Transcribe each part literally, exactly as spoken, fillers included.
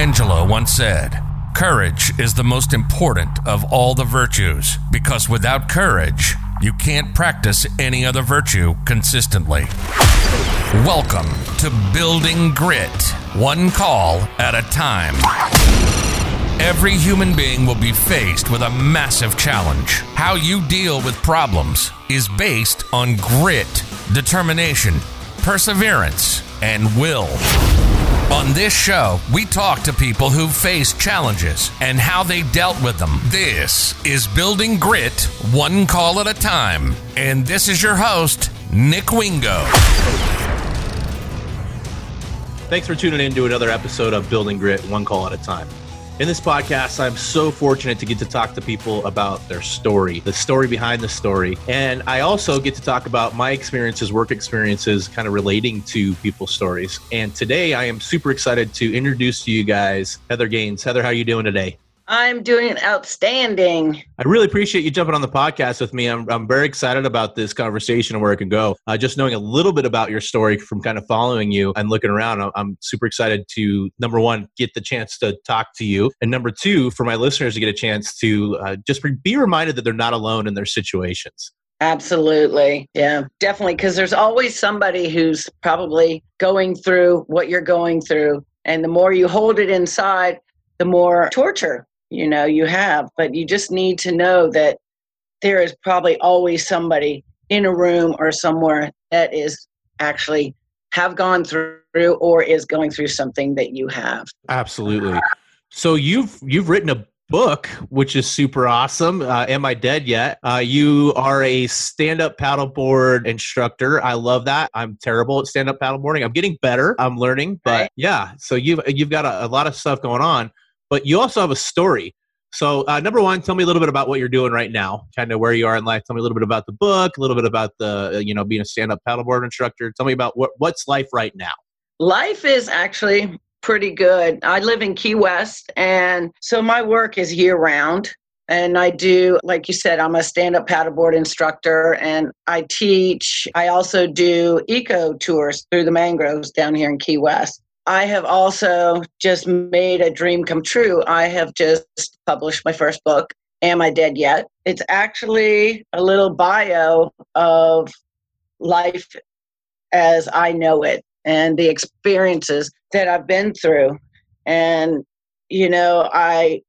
Angelo once said, "Courage is the most important of all the virtues, because without courage, you can't practice any other virtue consistently." Welcome to Building Grit, one call at a time. Every human being will be faced with a massive challenge. How you deal with problems is based on grit, determination, perseverance, and will. On this show, we talk to people who face challenges and how they dealt with them. This is Building Grit, one call at a time. And this is your host, Nick Wingo. Thanks for tuning in to another episode of Building Grit, one call at a time. In this podcast, I'm so fortunate to get to talk to people about their story, the story behind the story. And I also get to talk about my experiences, work experiences, kind of relating to people's stories. And today I am super excited to introduce to you guys Heather Gaines. Heather, how are you doing today? I'm doing outstanding. I really appreciate you jumping on the podcast with me. I'm I'm very excited about this conversation and where it can go. Uh, just knowing a little bit about your story from kind of following you and looking around, I'm, I'm super excited to, number one, get the chance to talk to you. And number two, for my listeners to get a chance to uh, just be reminded that they're not alone in their situations. Absolutely. Yeah, definitely. Because there's always somebody who's probably going through what you're going through. And the more you hold it inside, the more torture you know, you have, but you just need to know that there is probably always somebody in a room or somewhere that is actually have gone through or is going through something that you have. Absolutely. So you've, you've written a book, which is super awesome. Uh, Am I Dead Yet? Uh, you are a stand-up paddleboard instructor. I love that. I'm terrible at stand-up paddleboarding. I'm getting better. I'm learning, but right. yeah. So you've, you've got a, a lot of stuff going on. But you also have a story. So uh, number one, tell me a little bit about what you're doing right now, kind of where you are in life. Tell me a little bit about the book, a little bit about the, you know, being a stand-up paddleboard instructor. Tell me about what what's life right now. Life is actually pretty good. I live in Key West, and so my work is year-round. And I do, like you said, I'm a stand-up paddleboard instructor, and I teach. I also do eco tours through the mangroves down here in Key West. I have also just made a dream come true. I have just published my first book, Am I Dead Yet? It's actually a little bio of life as I know it and the experiences that I've been through. And, you know, I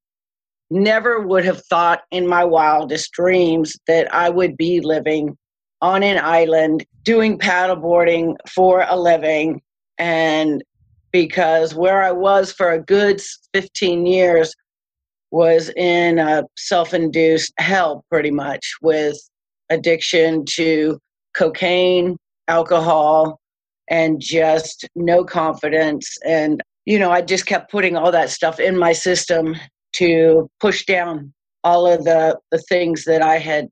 never would have thought in my wildest dreams that I would be living on an island doing paddleboarding for a living. And because where I was for a good fifteen years was in a self-induced hell, pretty much, with addiction to cocaine, alcohol, and just no confidence. And, you know, I just kept putting all that stuff in my system to push down all of the, the things that I had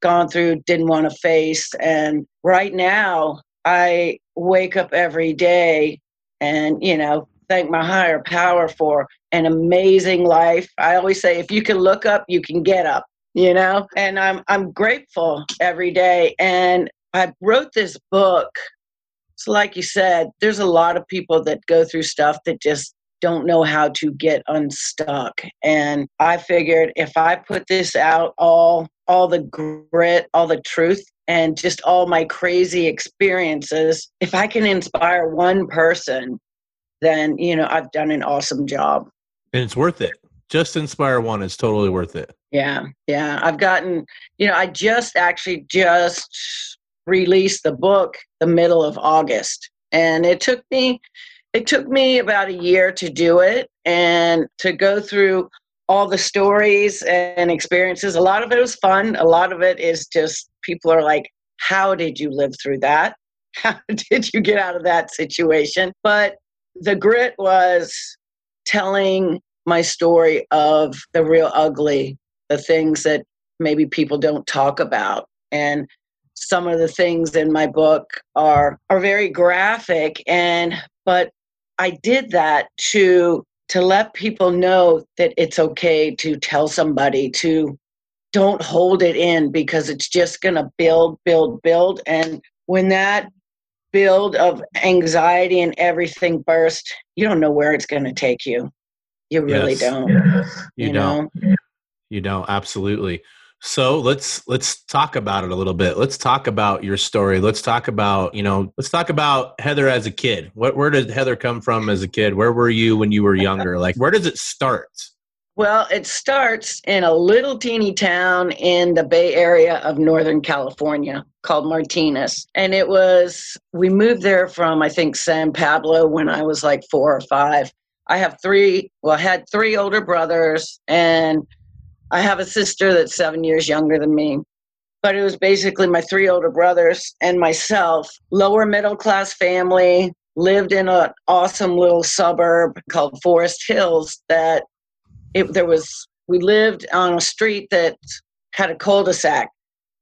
gone through, didn't want to face. And right now, I wake up every day and, you know, thank my higher power for an amazing life. I always say, if you can look up, you can get up, you know, and I'm I'm grateful every day. And I wrote this book. So like you said, there's a lot of people that go through stuff that just don't know how to get unstuck. And I figured if I put this out, all, all the grit, all the truth, and just all my crazy experiences, if I can inspire one person, then, you know, I've done an awesome job. And it's worth it. Just inspire one is totally worth it. Yeah. Yeah. I've gotten, you know, I just actually just released the book the middle of August. And it took me, it took me about a year to do it and to go through all the stories and experiences. A lot of it was fun. A lot of it is just people are like, how did you live through that? How did you get out of that situation? But the grit was telling my story of the real ugly, the things that maybe people don't talk about. And some of the things in my book are are very graphic. And but I did that to to let people know that it's okay to tell somebody, to don't hold it in, because it's just going to build, build, build. And when that build of anxiety and everything bursts, you don't know where it's going to take you. You really yes. don't. Yes. You, you don't. Know? You don't. Absolutely. So let's, let's talk about it a little bit. Let's talk about your story. Let's talk about, you know, let's talk about Heather as a kid. What, where did Heather come from as a kid? Where were you when you were younger? Like, where does it start? Well, it starts in a little teeny town in the Bay Area of Northern California called Martinez. And it was, we moved there from, I think, San Pablo when I was like four or five. I have three, well, I had three older brothers, and I have a sister that's seven years younger than me, but it was basically my three older brothers and myself. Lower middle class family, lived in an awesome little suburb called Forest Hills. That it, there was we lived on a street that had a cul-de-sac,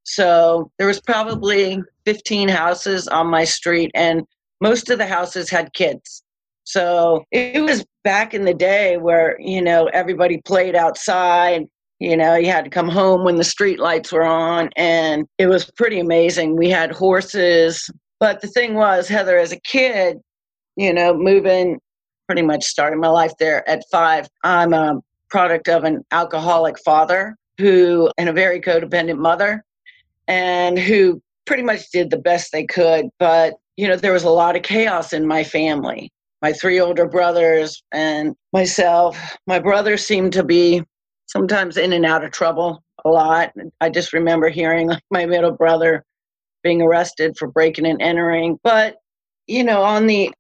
so there was probably fifteen houses on my street, and most of the houses had kids. So it was back in the day where, you know, everybody played outside. You know, you had to come home when the street lights were on, and it was pretty amazing. We had horses. But the thing was, Heather, as a kid, you know, moving, pretty much starting my life there at five, I'm a product of an alcoholic father who and a very codependent mother, and who pretty much did the best they could. But, you know, there was a lot of chaos in my family. My three older brothers and myself. My brother seemed to be sometimes in and out of trouble a lot. I just remember hearing my middle brother being arrested for breaking and entering. But, you know, on the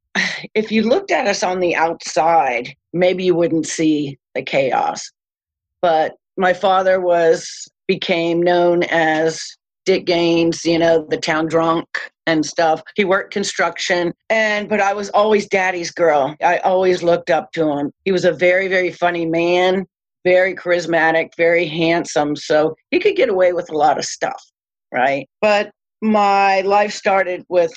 if you looked at us on the outside, maybe you wouldn't see the chaos. But my father was became known as Dick Gaines, you know, the town drunk and stuff. He worked construction. And but I was always daddy's girl. I always looked up to him. He was a very, very funny man. Very charismatic, very handsome. So he could get away with a lot of stuff, right? But my life started with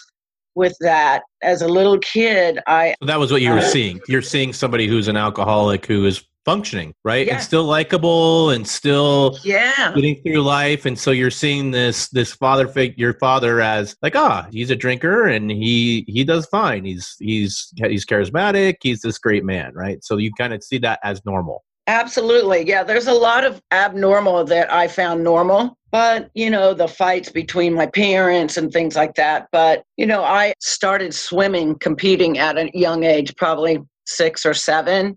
with that. As a little kid, I... So that was what you were uh, seeing. You're seeing somebody who's an alcoholic who is functioning, right? Yeah. And still likable and still yeah. getting through life. And so you're seeing this this father figure, your father, as like, ah, he's a drinker and he he does fine. He's he's He's charismatic. He's this great man, right? So you kind of see that as normal. Absolutely. Yeah, there's a lot of abnormal that I found normal, but, you know, the fights between my parents and things like that. But, you know, I started swimming, competing at a young age, probably six or seven.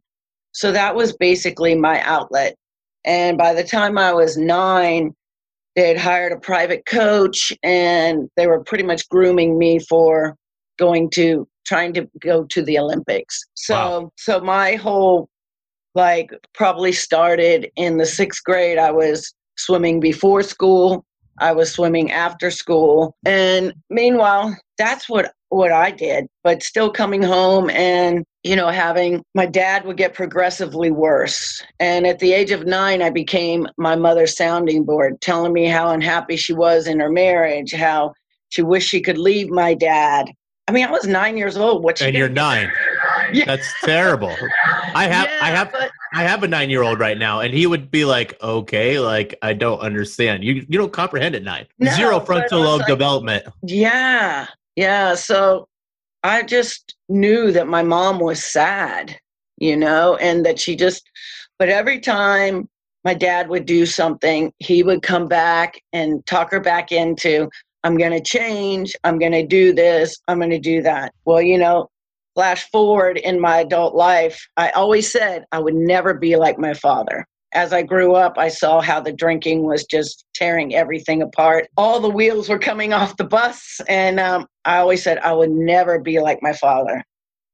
So that was basically my outlet. And by the time I was nine, they had hired a private coach, and they were pretty much grooming me for going to, trying to go to the Olympics. So, wow. so my whole Like probably started in the sixth grade. I was swimming before school. I was swimming after school. And meanwhile, that's what, what I did. But still coming home and, you know, having my dad would get progressively worse. And at the age of nine, I became my mother's sounding board, telling me how unhappy she was in her marriage, how she wished she could leave my dad. I mean, I was nine years old. What? And you're nine. Yeah. That's terrible. I have yeah, I have but, I have a nine-year-old right now, and he would be like, okay, like I don't understand. You you don't comprehend at nine. No, Zero frontal lobe like, development. Yeah. Yeah. So I just knew that my mom was sad, you know, and that she just but every time my dad would do something, he would come back and talk her back into, I'm gonna change, I'm gonna do this, I'm gonna do that. Well, you know. Flash forward in my adult life, I always said I would never be like my father. As I grew up, I saw how the drinking was just tearing everything apart. All the wheels were coming off the bus, and um, I always said I would never be like my father.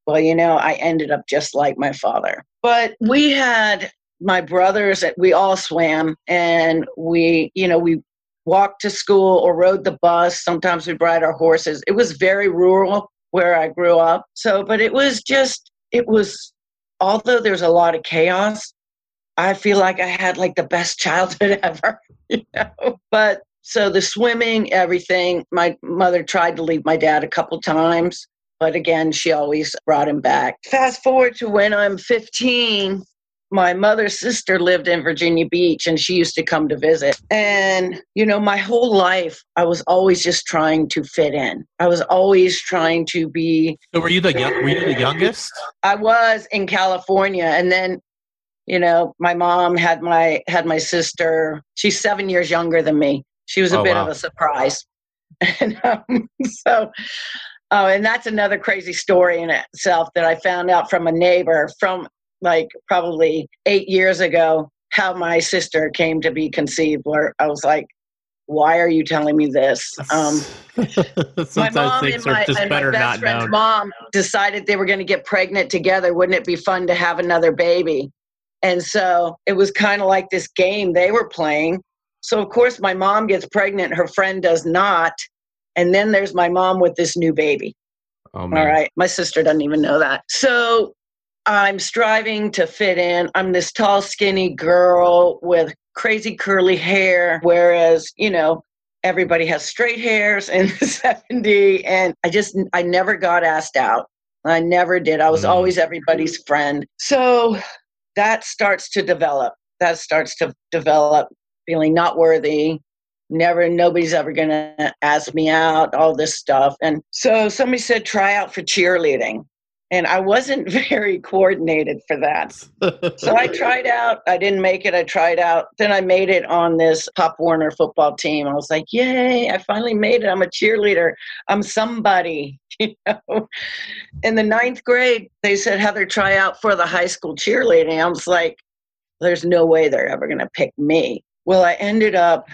Well, you know, I ended up just like my father. But we had my brothers, we all swam, and we, you know, we walked to school or rode the bus. Sometimes we'd ride our horses. It was very rural where I grew up. So, but it was just, it was, although there's a lot of chaos, I feel like I had like the best childhood ever, you know? But so the swimming, everything, my mother tried to leave my dad a couple times, but again, she always brought him back. Fast forward to when I'm fifteen, my mother's sister lived in Virginia Beach, and she used to come to visit. And, you know, my whole life, I was always just trying to fit in. I was always trying to be... So were you the, young, were you the youngest? I was in California. And then You know, my mom had my had my sister. She's seven years younger than me. She was a oh, bit wow. of a surprise. And um, so, uh, and that's another crazy story in itself that I found out from a neighbor from like probably eight years ago, how my sister came to be conceived. Where I was like, why are you telling me this? Um, my mom and my, and my best friend's known. mom decided they were going to get pregnant together. Wouldn't it be fun to have another baby? And so it was kind of like this game they were playing. So of course my mom gets pregnant. Her friend does not. And then there's my mom with this new baby. Oh, man. All right. My sister doesn't even know that. So I'm striving to fit in. I'm this tall, skinny girl with crazy curly hair, whereas, you know, everybody has straight hairs in the seventies. And I just, I never got asked out. I never did. I was mm. always everybody's friend. So that starts to develop. That starts to develop feeling not worthy. Never, nobody's ever going to ask me out, all this stuff. And so somebody said, try out for cheerleading. And I wasn't very coordinated for that. So I tried out. I didn't make it. I tried out. Then I made it on this Pop Warner football team. I was like, yay, I finally made it. I'm a cheerleader. I'm somebody. You know? In the ninth grade, they said, Heather, try out for the high school cheerleading. I was like, there's no way they're ever going to pick me. Well, I ended up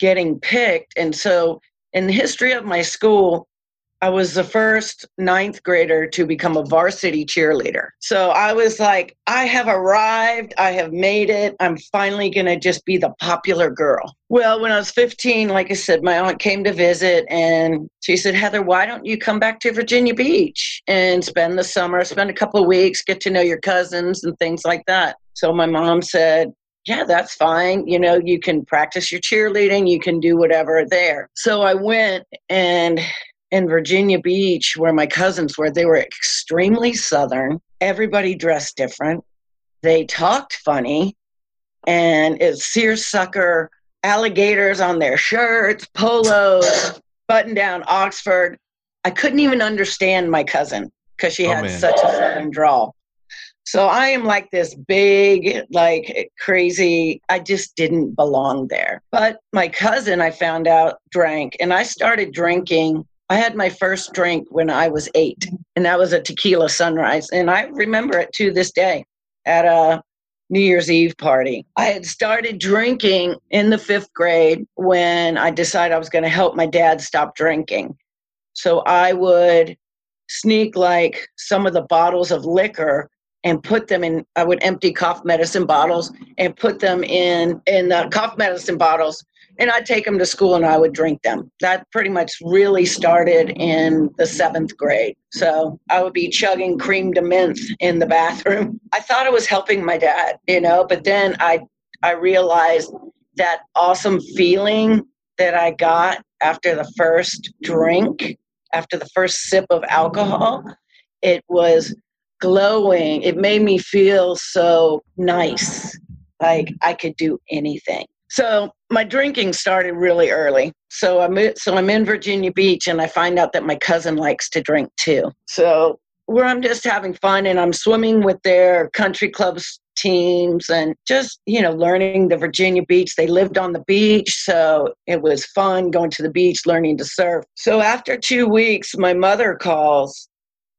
getting picked. And so in the history of my school, I was the first ninth grader to become a varsity cheerleader. So I was like, I have arrived. I have made it. I'm finally going to just be the popular girl. Well, when I was fifteen, like I said, my aunt came to visit and she said, Heather, why don't you come back to Virginia Beach and spend the summer, spend a couple of weeks, get to know your cousins and things like that. So my mom said, yeah, that's fine. You know, you can practice your cheerleading. You can do whatever there. So I went, and in Virginia Beach, where my cousins were, they were extremely Southern. Everybody dressed different. They talked funny. And it's seersucker, alligators on their shirts, polos, button-down Oxford. I couldn't even understand my cousin because she oh, had man. such a Southern drawl. So I am like this big, like crazy, I just didn't belong there. But my cousin, I found out, drank. And I started drinking. I had my first drink when I was eight, and that was a tequila sunrise. And I remember it to this day at a New Year's Eve party. I had started drinking in the fifth grade when I decided I was going to help my dad stop drinking. So I would sneak like some of the bottles of liquor and put them in, I would empty cough medicine bottles and put them in, in the cough medicine bottles. And I'd take them to school and I would drink them. That pretty much really started in the seventh grade. So I would be chugging cream de menthe in the bathroom. I thought I was helping my dad, you know, but then I, I realized that awesome feeling that I got after the first drink, after the first sip of alcohol, it was glowing. It made me feel so nice, like I could do anything. So my drinking started really early. So I'm so I'm in Virginia Beach, and I find out that my cousin likes to drink too. So where I'm just having fun, and I'm swimming with their country clubs teams, and just, you know, learning the Virginia Beach. They lived on the beach, so it was fun going to the beach, learning to surf. So after two weeks, my mother calls,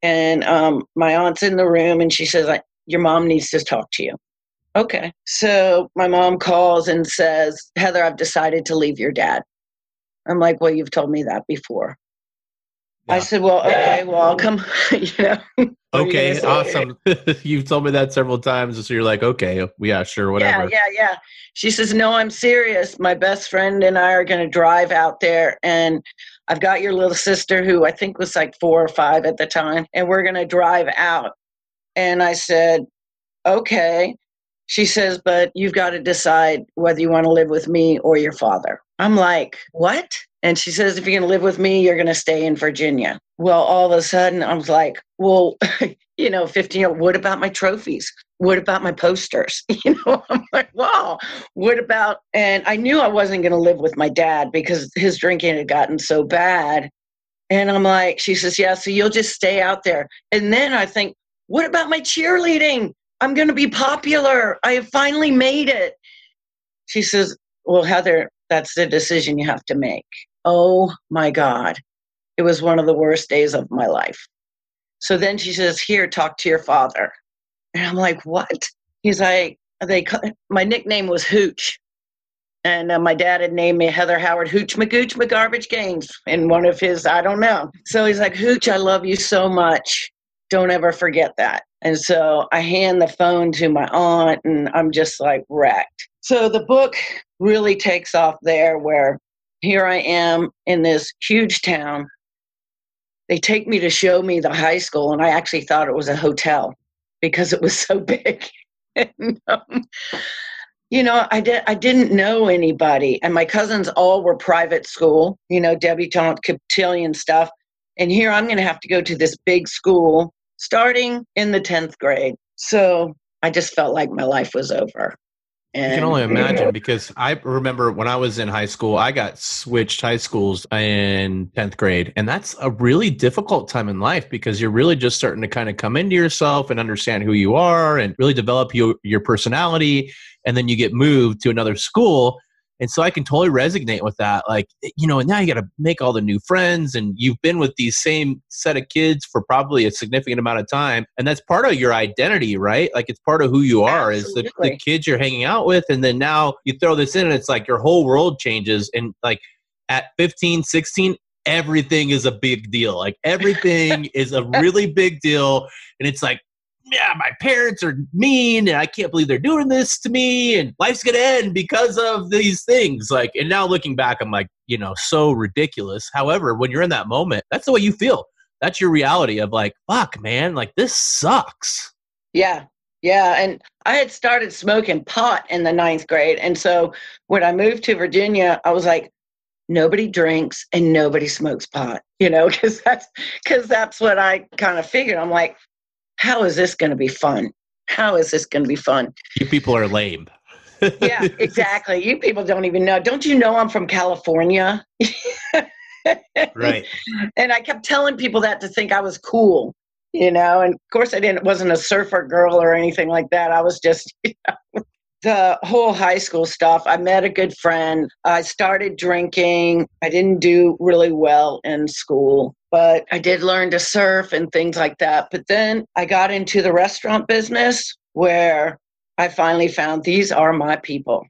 and um, my aunt's in the room, and she says, "Your mom needs to talk to you." Okay. So my mom calls and says, Heather, I've decided to leave your dad. I'm like, well, you've told me that before. Yeah. I said, well, okay, well, I'll come, you know. Okay, awesome. You've told me that several times. So you're like, okay, yeah, sure, whatever. Yeah, yeah, yeah. She says, no, I'm serious. My best friend and I are going to drive out there. And I've got your little sister, who I think was like four or five at the time. And we're going to drive out. And I said, okay. She says, but you've got to decide whether you want to live with me or your father. I'm like, what? And she says, if you're going to live with me, you're going to stay in Virginia. Well, all of a sudden, I was like, well, you know, fifteen-year-old, what about my trophies? What about my posters? You know, I'm like, wow, what about? And I knew I wasn't going to live with my dad because his drinking had gotten so bad. And I'm like, she says, yeah, so you'll just stay out there. And then I think, what about my cheerleading? I'm going to be popular. I finally made it. She says, well, Heather, that's the decision you have to make. Oh my God. It was one of the worst days of my life. So then she says, here, talk to your father. And I'm like, what? He's like, they, my nickname was Hooch. And uh, my dad had named me Heather Howard Hooch McGooch McGarbage Gaines in one of his, I don't know. So he's like, Hooch, I love you so much. Don't ever forget that. And so I hand the phone to my aunt and I'm just like wrecked. So the book really takes off there where here I am in this huge town. They take me to show me the high school and I actually thought it was a hotel because it was so big. and, um, you know, I, di- I didn't know anybody and my cousins all were private school, you know, debutante, cotillion stuff. And here I'm going to have to go to this big school starting in the tenth grade. So I just felt like my life was over. And, you can only imagine, you know, because I remember when I was in high school, I got switched high schools in tenth grade. And that's a really difficult time in life because you're really just starting to kind of come into yourself and understand who you are and really develop your, your personality. And then you get moved to another school. And so I can totally resonate with that. Like, you know, and now you got to make all the new friends and you've been with these same set of kids for probably a significant amount of time. And that's part of your identity, right? Like it's part of who you are. Absolutely. Is the, the kids you're hanging out with. And then now you throw this in and it's like your whole world changes. And like at fifteen, sixteen, everything is a big deal. Like everything is a really big deal. And it's like, yeah, my parents are mean and I can't believe they're doing this to me and life's going to end because of these things. Like, and now looking back, I'm like, you know, so ridiculous. However, when you're in that moment, that's the way you feel. That's your reality of like, fuck, man, like this sucks. Yeah. Yeah. And I had started smoking pot in the ninth grade. And so when I moved to Virginia, I was like, nobody drinks and nobody smokes pot, you know, cause that's, cause that's what I kind of figured. I'm like, how is this going to be fun? How is this going to be fun? You people are lame. Yeah, exactly. You people don't even know. Don't you know I'm from California? Right. And I kept telling people that to think I was cool, you know, and of course I didn't, wasn't a surfer girl or anything like that. I was just, you know, the whole high school stuff. I met a good friend. I started drinking. I didn't do really well in school. But I did learn to surf and things like that. But then I got into the restaurant business where I finally found these are my people.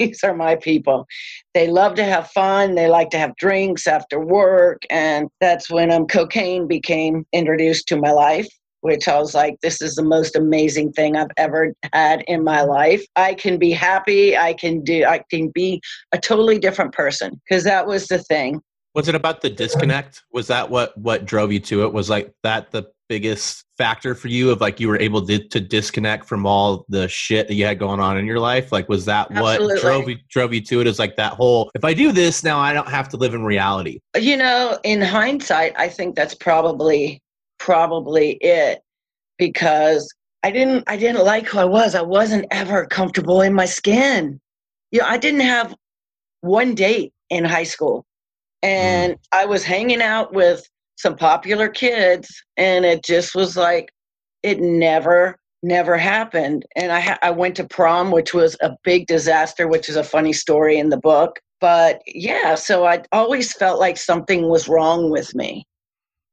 These are my people. They love to have fun. They like to have drinks after work. And that's when um, cocaine became introduced to my life, which I was like, this is the most amazing thing I've ever had in my life. I can be happy. I can do, I can be a totally different person because that was the thing. Was it about the disconnect? Was that what, what drove you to it? Was like that the biggest factor for you of like you were able to, to disconnect from all the shit that you had going on in your life? Like, was that Absolutely. what drove you, drove you to it? Is like that whole, if I do this now, I don't have to live in reality. You know, in hindsight, I think that's probably, probably it because I didn't, I didn't like who I was. I wasn't ever comfortable in my skin. You know, I didn't have one date in high school. And I was hanging out with some popular kids and it just was like, it never, never happened. And I ha- I went to prom, which was a big disaster, which is a funny story in the book. But yeah, so I always felt like something was wrong with me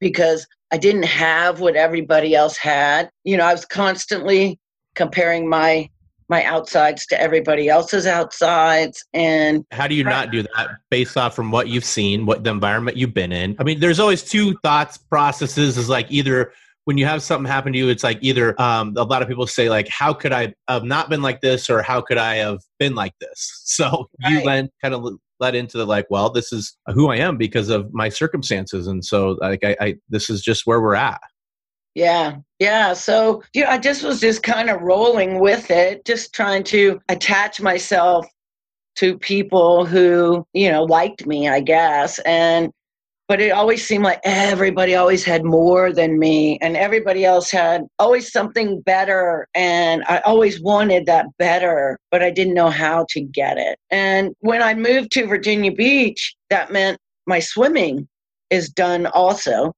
because I didn't have what everybody else had. You know, I was constantly comparing my my outsides to everybody else's outsides. And how do you not do that based off from what you've seen, what the environment you've been in? I mean, there's always two thoughts processes is like either when you have something happen to you, it's like either um, a lot of people say like, how could I have not been like this? Or how could I have been like this? So right. You went kind of led into the like, well, this is who I am because of my circumstances. And so like, I, I this is just where we're at. Yeah. Yeah. So, you know, I just was just kind of rolling with it, just trying to attach myself to people who, you know, liked me, I guess. And, but it always seemed like everybody always had more than me and everybody else had always something better. And I always wanted that better, but I didn't know how to get it. And when I moved to Virginia Beach, that meant my swimming is done also.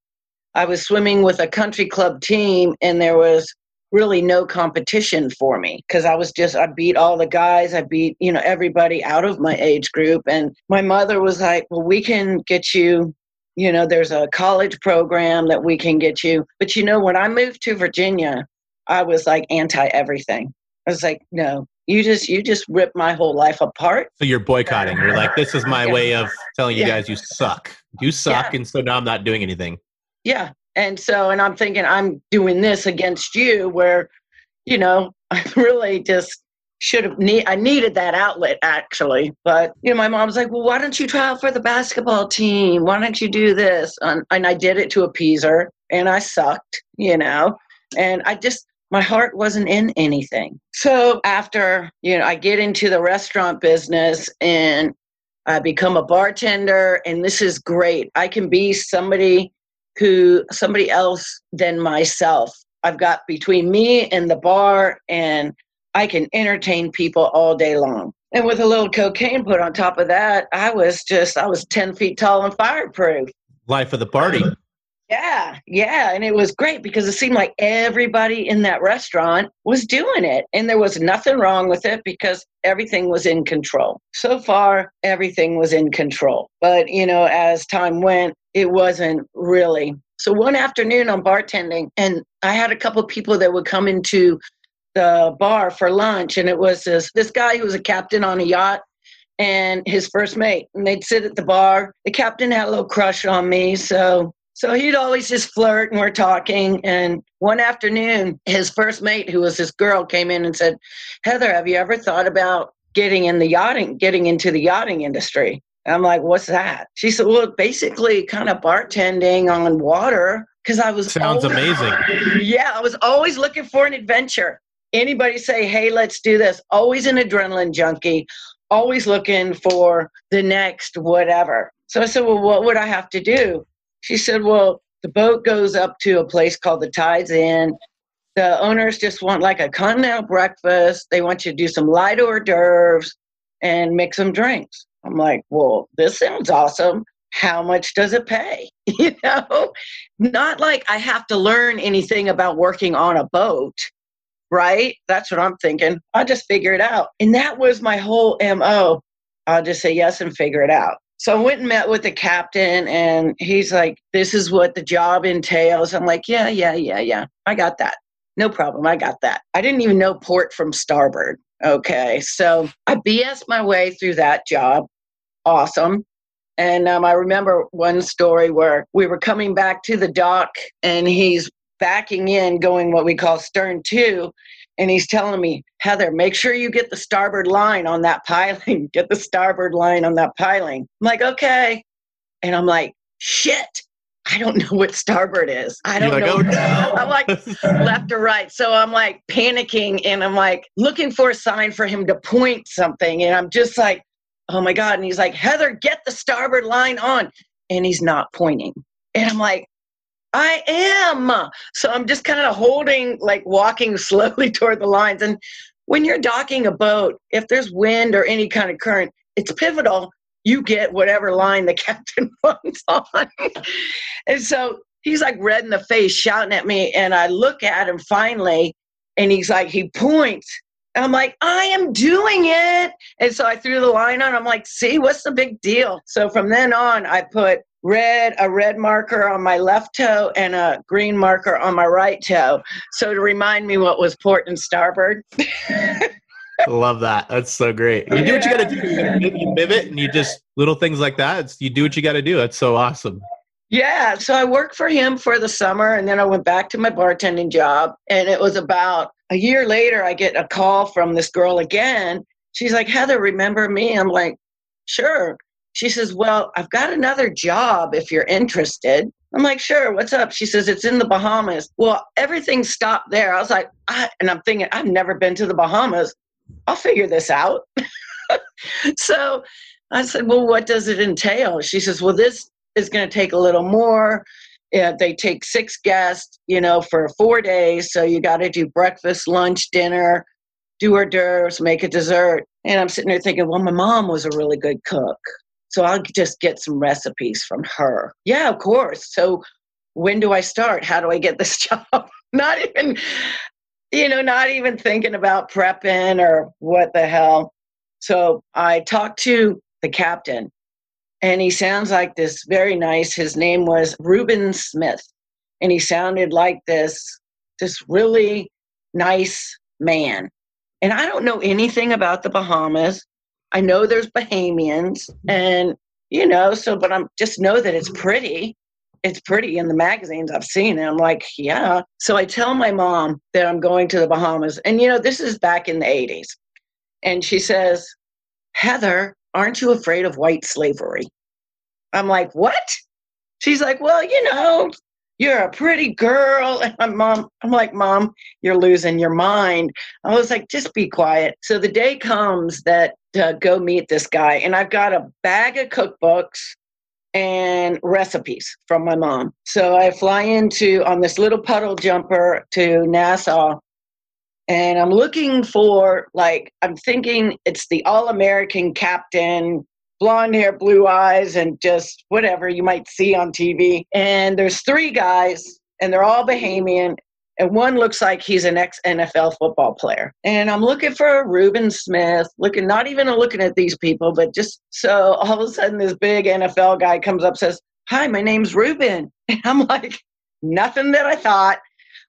I was swimming with a country club team and there was really no competition for me, because I was just, I beat all the guys, I beat, you know, everybody out of my age group. And my mother was like, well, we can get you, you know, there's a college program that we can get you. But, you know, when I moved to Virginia, I was like anti everything. I was like, no, you just, you just ripped my whole life apart. So you're boycotting. You're like, this is my yeah. way of telling you yeah. guys, you suck, you suck. Yeah. And so now I'm not doing anything. Yeah. And so, and I'm thinking I'm doing this against you where, you know, I really just should have, need, I needed that outlet actually. But, you know, my mom's like, well, why don't you try out for the basketball team? Why don't you do this? And, and I did it to appease her, and I sucked, you know, and I just, my heart wasn't in anything. So after, you know, I get into the restaurant business and I become a bartender, and this is great. I can be somebody who somebody else than myself. I've got between me and the bar, and I can entertain people all day long. And with a little cocaine put on top of that, I was just, I was ten feet tall and fireproof. Life of the party. Yeah, yeah. And it was great because it seemed like everybody in that restaurant was doing it. And there was nothing wrong with it because everything was in control. So far, everything was in control. But, you know, as time went, it wasn't really. So one afternoon I'm bartending, and I had a couple of people that would come into the bar for lunch. And it was this, this guy who was a captain on a yacht and his first mate. And they'd sit at the bar. The captain had a little crush on me, so... So he'd always just flirt, and we're talking. And one afternoon, his first mate, who was this girl, came in and said, Heather, have you ever thought about getting in the yachting, getting into the yachting industry? And I'm like, what's that? She said, well, basically kind of bartending on water. Because I was Sounds always, amazing. Yeah, I was always looking for an adventure. Anybody say, hey, let's do this. Always an adrenaline junkie, always looking for the next whatever. So I said, well, what would I have to do? She said, well, the boat goes up to a place called the Tides Inn. The owners just want like a continental breakfast. They want you to do some light hors d'oeuvres and make some drinks. I'm like, well, this sounds awesome. How much does it pay? You know, not like I have to learn anything about working on a boat, right? That's what I'm thinking. I'll just figure it out. And that was my whole M O. I'll just say yes and figure it out. So I went and met with the captain, and he's like, this is what the job entails. I'm like, yeah, yeah, yeah, yeah. I got that. No problem. I got that. I didn't even know port from starboard. Okay. So I B S'd my way through that job. Awesome. And um, I remember one story where we were coming back to the dock, and he's backing in, going what we call stern two. And he's telling me, Heather, make sure you get the starboard line on that piling. Get the starboard line on that piling. I'm like, okay. And I'm like, shit, I don't know what starboard is. I don't You're know. Like, oh, no. I'm like left or right. So I'm like panicking, and I'm like looking for a sign for him to point something. And I'm just like, oh my God. And he's like, Heather, get the starboard line on. And he's not pointing. And I'm like, I am. So I'm just kind of holding, like walking slowly toward the lines. And when you're docking a boat, if there's wind or any kind of current, it's pivotal. You get whatever line the captain runs on. And so he's like red in the face shouting at me. And I look at him finally, and he's like, he points. And I'm like, I am doing it. And so I threw the line on. I'm like, see, what's the big deal? So from then on, I put red, a red marker on my left toe and a green marker on my right toe. So to remind me what was port and starboard. Love that. That's so great. You do what you got to do. You pivot, and you just little things like that. It's, you do what you got to do. That's so awesome. Yeah. So I worked for him for the summer, and then I went back to my bartending job. And it was about a year later, I get a call from this girl again. She's like, Heather, remember me? I'm like, sure. She says, well, I've got another job if you're interested. I'm like, sure, what's up? She says, it's in the Bahamas. Well, everything stopped there. I was like, I, and I'm thinking, I've never been to the Bahamas. I'll figure this out. So I said, well, what does it entail? She says, well, this is going to take a little more. Yeah, they take six guests, you know, for four days. So you got to do breakfast, lunch, dinner, do hors d'oeuvres, make a dessert. And I'm sitting there thinking, well, my mom was a really good cook, so I'll just get some recipes from her. Yeah, of course. So when do I start? How do I get this job? Not even, you know, not even thinking about prepping or what the hell. So I talked to the captain, and he sounds like this very nice. His name was Reuben Smith, and he sounded like this, this really nice man. And I don't know anything about the Bahamas. I know there's Bahamians, and, you know, so, but I'm just know that it's pretty. It's pretty in the magazines I've seen. And I'm like, yeah. So I tell my mom that I'm going to the Bahamas. And, you know, this is back in the eighties. And she says, Heather, aren't you afraid of white slavery? I'm like, what? She's like, well, you know, you're a pretty girl. And my mom, I'm like, Mom, you're losing your mind. I was like, just be quiet. So the day comes that uh, go meet this guy. And I've got a bag of cookbooks and recipes from my mom. So I fly into on this little puddle jumper to Nassau. And I'm looking for, like, I'm thinking it's the all-American captain, blonde hair, blue eyes, and just whatever you might see on T V. And there's three guys, and they're all Bahamian, and one looks like he's an ex-N F L football player. And I'm looking for Reuben Smith, looking, not even looking at these people, but just so all of a sudden this big N F L guy comes up, says, hi, my name's Reuben. And I'm like, nothing that I thought.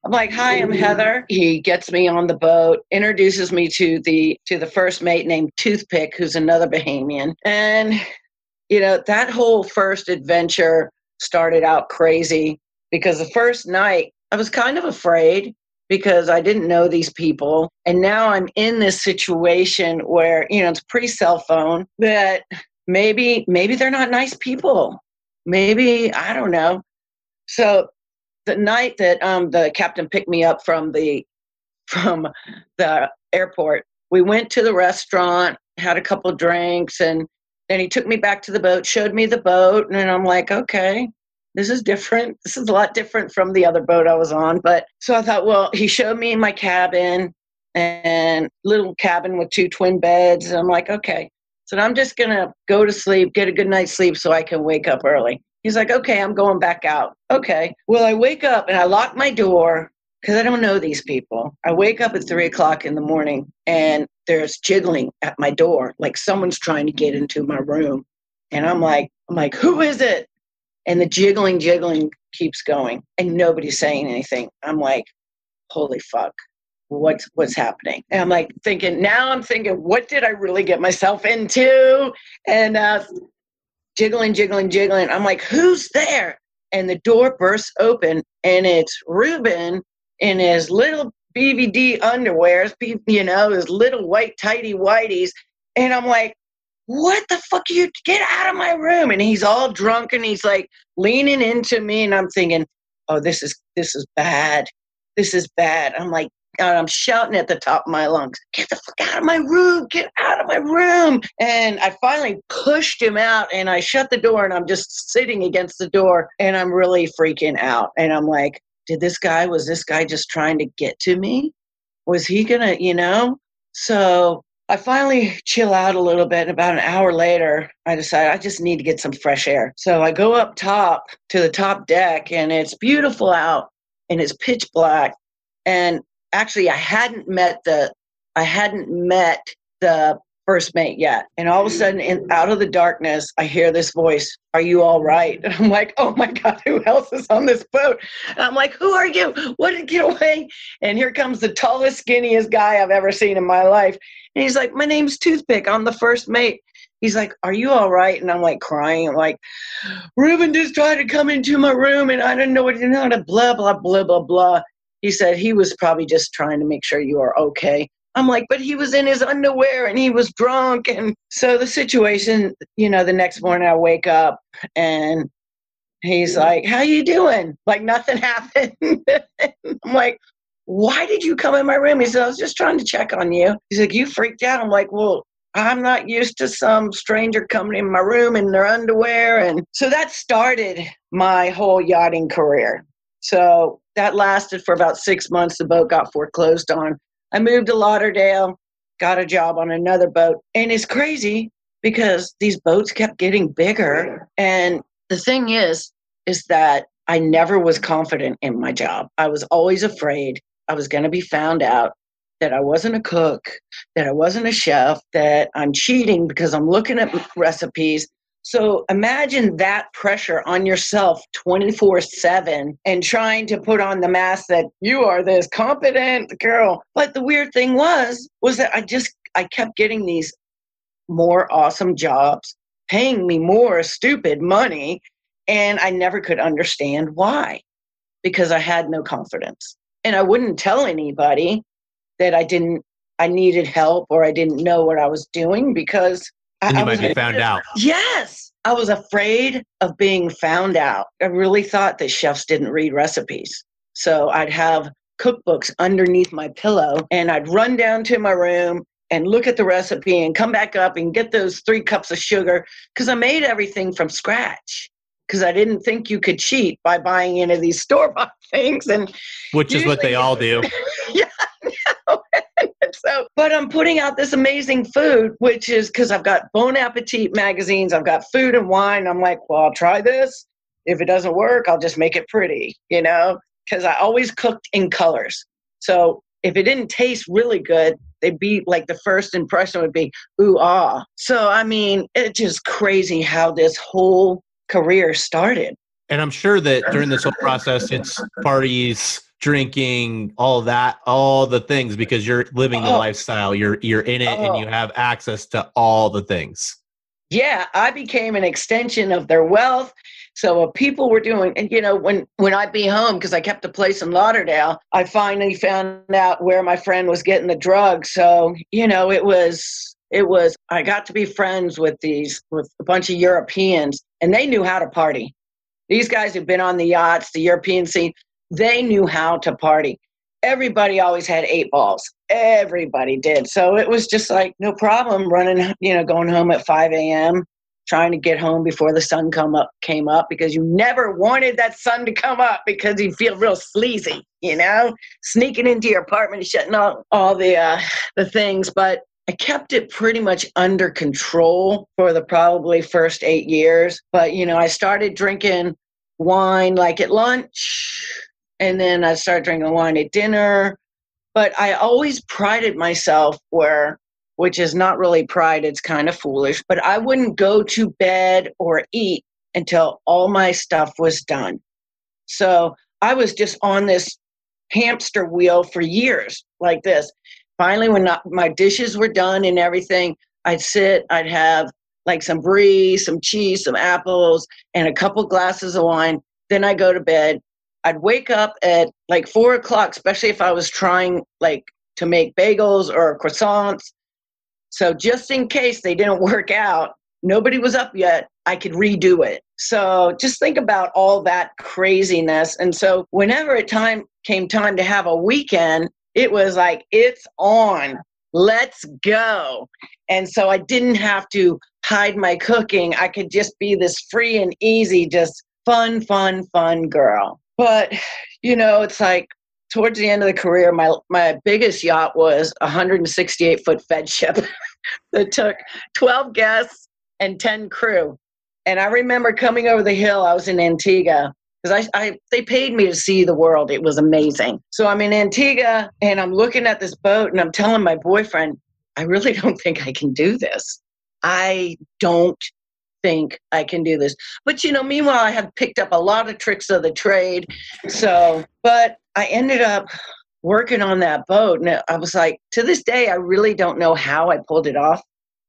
I'm like, hi, I'm Heather. He gets me on the boat, introduces me to the to the first mate named Toothpick, who's another Bahamian. And, you know, that whole first adventure started out crazy because the first night I was kind of afraid because I didn't know these people. And now I'm in this situation where, you know, it's pre-cell phone, that maybe, maybe they're not nice people. Maybe, I don't know. So the night that um, the captain picked me up from the from the airport, we went to the restaurant, had a couple drinks, and then he took me back to the boat, showed me the boat, and I'm like, okay, this is different. This is a lot different from the other boat I was on. But so I thought, well, he showed me my cabin, and little cabin with two twin beds, and I'm like, okay, so I'm just gonna go to sleep, get a good night's sleep, so I can wake up early. He's like, okay, I'm going back out. Okay. Well, I wake up and I lock my door because I don't know these people. I wake up at three o'clock in the morning and there's jiggling at my door. Like someone's trying to get into my room. And I'm like, I'm like, who is it? And the jiggling, jiggling keeps going and nobody's saying anything. I'm like, holy fuck, what's, what's happening? And I'm like thinking, now I'm thinking, what did I really get myself into? And, uh, jiggling, jiggling, jiggling. I'm like, who's there? And the door bursts open, and it's Reuben in his little B V D underwears, you know, his little white tighty whities. And I'm like, what the fuck are you? Get out of my room. And he's all drunk, and he's like leaning into me, and I'm thinking, oh, this is this is bad. This is bad. I'm like, and I'm shouting at the top of my lungs, get the fuck out of my room, get out of my room. And I finally pushed him out and I shut the door and I'm just sitting against the door and I'm really freaking out. And I'm like, did this guy, was this guy just trying to get to me? Was he gonna, you know? So I finally chill out a little bit. About an hour later, I decided I just need to get some fresh air. So I go up top to the top deck and it's beautiful out and it's pitch black. And actually, I hadn't met the I hadn't met the first mate yet. And all of a sudden, in, out of the darkness, I hear this voice, are you all right? And I'm like, oh, my God, who else is on this boat? And I'm like, who are you? What did get away? And here comes the tallest, skinniest guy I've ever seen in my life. And he's like, my name's Toothpick. I'm the first mate. He's like, are you all right? And I'm like crying. I'm like, Reuben just tried to come into my room, and I didn't know what to do. Blah, blah, blah, blah, blah. He said he was probably just trying to make sure you are okay. I'm like, but he was in his underwear and he was drunk. And so the situation, you know, the next morning I wake up and he's like, how you doing? Like nothing happened. I'm like, why did you come in my room? He said, I was just trying to check on you. He's like, you freaked out. I'm like, well, I'm not used to some stranger coming in my room in their underwear. And so that started my whole yachting career. So that lasted for about six months. The boat got foreclosed on. I moved to Lauderdale, got a job on another boat. And it's crazy because these boats kept getting bigger. And the thing is, is that I never was confident in my job. I was always afraid. I was going to be found out, that I wasn't a cook, that I wasn't a chef, that I'm cheating because I'm looking at recipes. So imagine that pressure on yourself twenty-four seven and trying to put on the mask that you are this competent girl. But the weird thing was, was that I just, I kept getting these more awesome jobs, paying me more stupid money. And I never could understand why, because I had no confidence. And I wouldn't tell anybody that I didn't, I needed help or I didn't know what I was doing because I, you I might be found afraid. out. Yes. I was afraid of being found out. I really thought that chefs didn't read recipes. So I'd have cookbooks underneath my pillow and I'd run down to my room and look at the recipe and come back up and get those three cups of sugar because I made everything from scratch because I didn't think you could cheat by buying any of these store-bought things. And Which usually, is what they all do. Yeah. So, but I'm putting out this amazing food, which is because I've got Bon Appetit magazines, I've got food and wine. I'm like, well, I'll try this. If it doesn't work, I'll just make it pretty, you know, because I always cooked in colors. So if it didn't taste really good, they'd be like the first impression would be, ooh, ah. So, I mean, it's just crazy how this whole career started. And I'm sure that during this whole process, it's parties, drinking, all that, all the things, because you're living the oh. lifestyle. You're you're in it oh. and you have access to all the things. Yeah, I became an extension of their wealth. So what people were doing, and you know, when, when I'd be home, because I kept a place in Lauderdale, I finally found out where my friend was getting the drugs. So, you know, it was, it was, I got to be friends with these, with a bunch of Europeans, and they knew how to party. These guys who've been on the yachts, the European scene, they knew how to party. Everybody always had eight balls. Everybody did. So it was just like, no problem running, you know, going home at five a.m., trying to get home before the sun come up, came up because you never wanted that sun to come up because you feel real sleazy, you know, sneaking into your apartment, shutting out all the, uh, the things. But I kept it pretty much under control for the probably first eight years. But, you know, I started drinking wine like at lunch. And then I started drinking wine at dinner. But I always prided myself where, which is not really pride, it's kind of foolish, but I wouldn't go to bed or eat until all my stuff was done. So I was just on this hamster wheel for years like this. Finally, when not, my dishes were done and everything, I'd sit, I'd have like some brie, some cheese, some apples, and a couple glasses of wine. Then I go to bed. I'd wake up at like four o'clock, especially if I was trying like to make bagels or croissants. So just in case they didn't work out, nobody was up yet, I could redo it. So just think about all that craziness. And so whenever it time came time to have a weekend, it was like, it's on, let's go. And so I didn't have to hide my cooking. I could just be this free and easy, just fun, fun, fun girl. But, you know, it's like towards the end of the career, my my biggest yacht was a one hundred sixty-eight foot Fedship that took twelve guests and ten crew. And I remember coming over the hill, I was in Antigua, because I, I they paid me to see the world. It was amazing. So I'm in Antigua, and I'm looking at this boat, and I'm telling my boyfriend, I really don't think I can do this. I don't think I can do this. But, you know, meanwhile, I had picked up a lot of tricks of the trade. So, but I ended up working on that boat. And I was like, to this day, I really don't know how I pulled it off.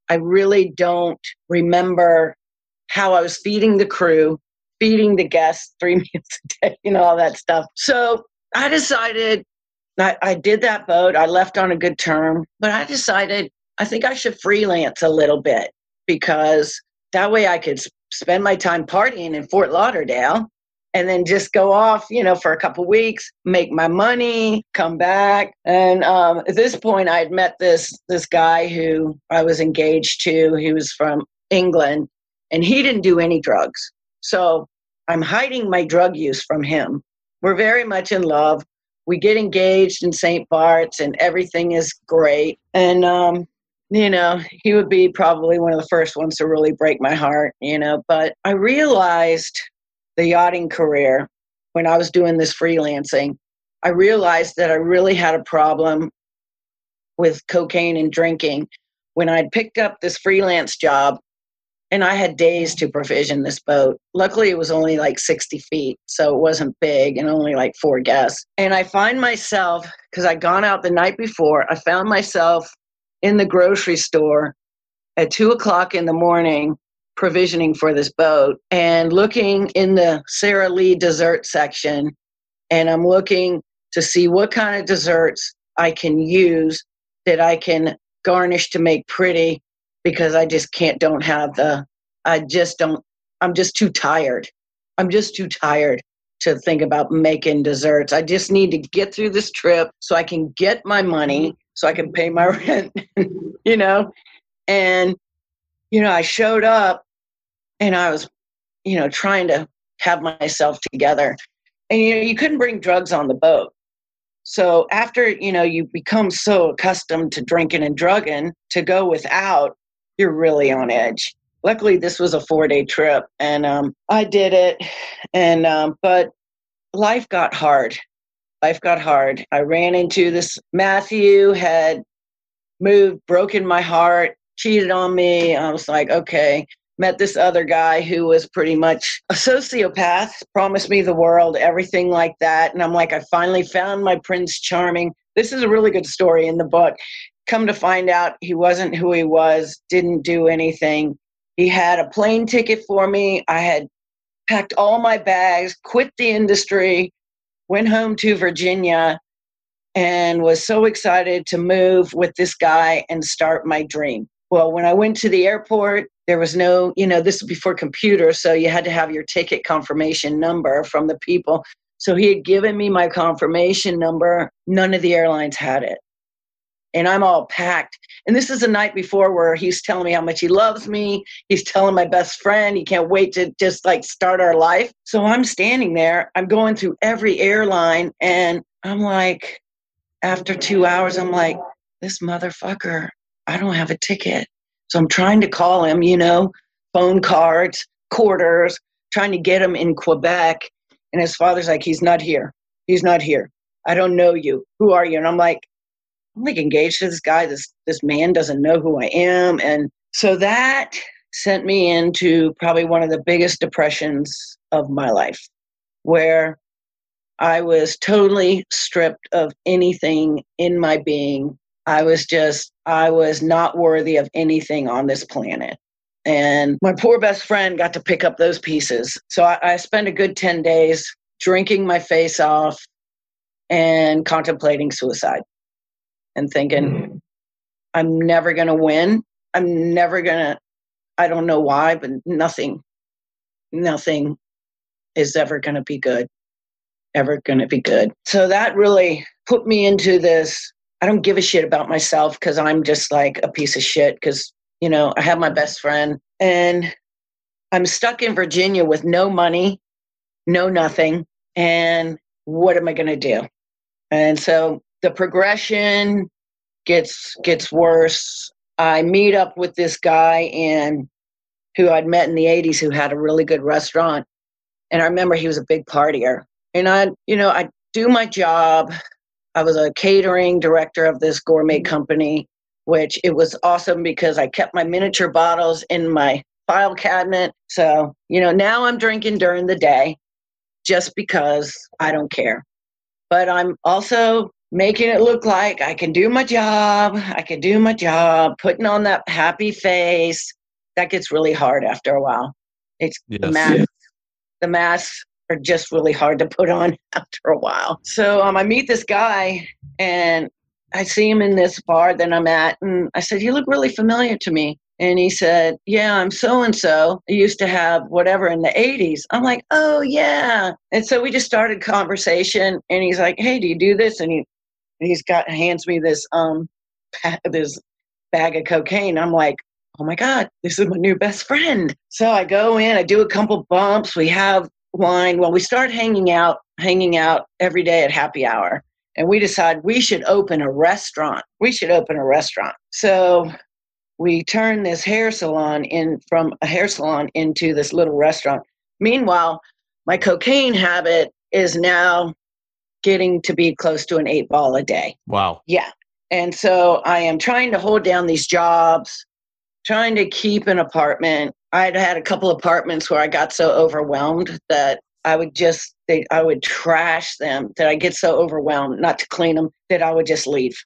I really don't remember how I was feeding the crew, feeding the guests three meals a day and all that stuff. So I decided, I, I did that boat. I left on a good term, but I decided I think I should freelance a little bit because that way I could spend my time partying in Fort Lauderdale and then just go off, you know, for a couple of weeks, make my money, come back. And um, at this point, I had met this this guy who I was engaged to. He was from England, and he didn't do any drugs. So I'm hiding my drug use from him. We're very much in love. We get engaged in Saint Bart's, and everything is great. And um you know, he would be probably one of the first ones to really break my heart, you know. But I realized the yachting career when I was doing this freelancing, I realized that I really had a problem with cocaine and drinking when I'd picked up this freelance job and I had days to provision this boat. Luckily, it was only like sixty feet, so it wasn't big and only like four guests. And I find myself, because I'd gone out the night before, I found myself in the grocery store at two o'clock in the morning provisioning for this boat and looking in the Sara Lee dessert section. And I'm looking to see what kind of desserts I can use that I can garnish to make pretty, because I just can't, don't have the, I just don't, I'm just too tired. I'm just too tired to think about making desserts. I just need to get through this trip so I can get my money, so I can pay my rent, you know? And, you know, I showed up and I was, you know, trying to have myself together. And, you know, you couldn't bring drugs on the boat. So after, you know, you become so accustomed to drinking and drugging, to go without, you're really on edge. Luckily, this was a four-day trip, and um, I did it. And um, but life got hard. Life got hard. I ran into this. Matthew had moved, broken my heart, cheated on me. I was like, okay. Met this other guy who was pretty much a sociopath, promised me the world, everything like that. And I'm like, I finally found my Prince Charming. This is a really good story in the book. Come to find out, he wasn't who he was, didn't do anything. He had a plane ticket for me. I had packed all my bags, quit the industry, went home to Virginia, and was so excited to move with this guy and start my dream. Well, when I went to the airport, there was no, you know, this was before computers, so you had to have your ticket confirmation number from the people. So he had given me my confirmation number. None of the airlines had it. And I'm all packed. And this is the night before where he's telling me how much he loves me. He's telling my best friend he can't wait to just like start our life. So I'm standing there. I'm going through every airline. And I'm like, after two hours, I'm like, this motherfucker, I don't have a ticket. So I'm trying to call him, you know, phone cards, quarters, trying to get him in Quebec. And his father's like, he's not here. He's not here. I don't know you. Who are you? And I'm like, I'm like engaged to this guy. This this man doesn't know who I am. And so that sent me into probably one of the biggest depressions of my life, where I was totally stripped of anything in my being. I was just, I was not worthy of anything on this planet. And my poor best friend got to pick up those pieces. So I, I spent a good ten days drinking my face off and contemplating suicide and thinking, mm-hmm. I'm never going to win. I'm never going to, I don't know why, but nothing, nothing is ever going to be good, ever going to be good. So that really put me into this. I don't give a shit about myself because I'm just like a piece of shit because, you know, I have my best friend and I'm stuck in Virginia with no money, no nothing. And what am I going to do? And so the progression gets gets worse. I meet up with this guy in, who I'd met in the eighties who had a really good restaurant. And I remember he was a big partier. And I, you know, I do my job. I was a catering director of this gourmet company, which it was awesome because I kept my miniature bottles in my file cabinet. So, you know, now I'm drinking during the day just because I don't care. But I'm also making it look like I can do my job. I can do my job, putting on that happy face. That gets really hard after a while. It's yes. the masks, yeah. the masks are just really hard to put on after a while. So um, I meet this guy and I see him in this bar that I'm at. And I said, you look really familiar to me. And he said, yeah, I'm so-and-so. I used to have whatever in the eighties. I'm like, oh yeah. And so we just started conversation and he's like, hey, do you do this? And he, he's got, hands me this, um, this bag of cocaine. I'm like, oh my God, this is my new best friend. So I go in, I do a couple bumps. We have wine. Well, we start hanging out, hanging out every day at happy hour. And we decide we should open a restaurant. We should open a restaurant. So we turn this hair salon in from a hair salon into this little restaurant. Meanwhile, my cocaine habit is now getting to be close to an eight ball a day. Wow. Yeah. And so I am trying to hold down these jobs, trying to keep an apartment. I'd had a couple apartments where I got so overwhelmed that I would just, they, I would trash them, that I get so overwhelmed not to clean them that I would just leave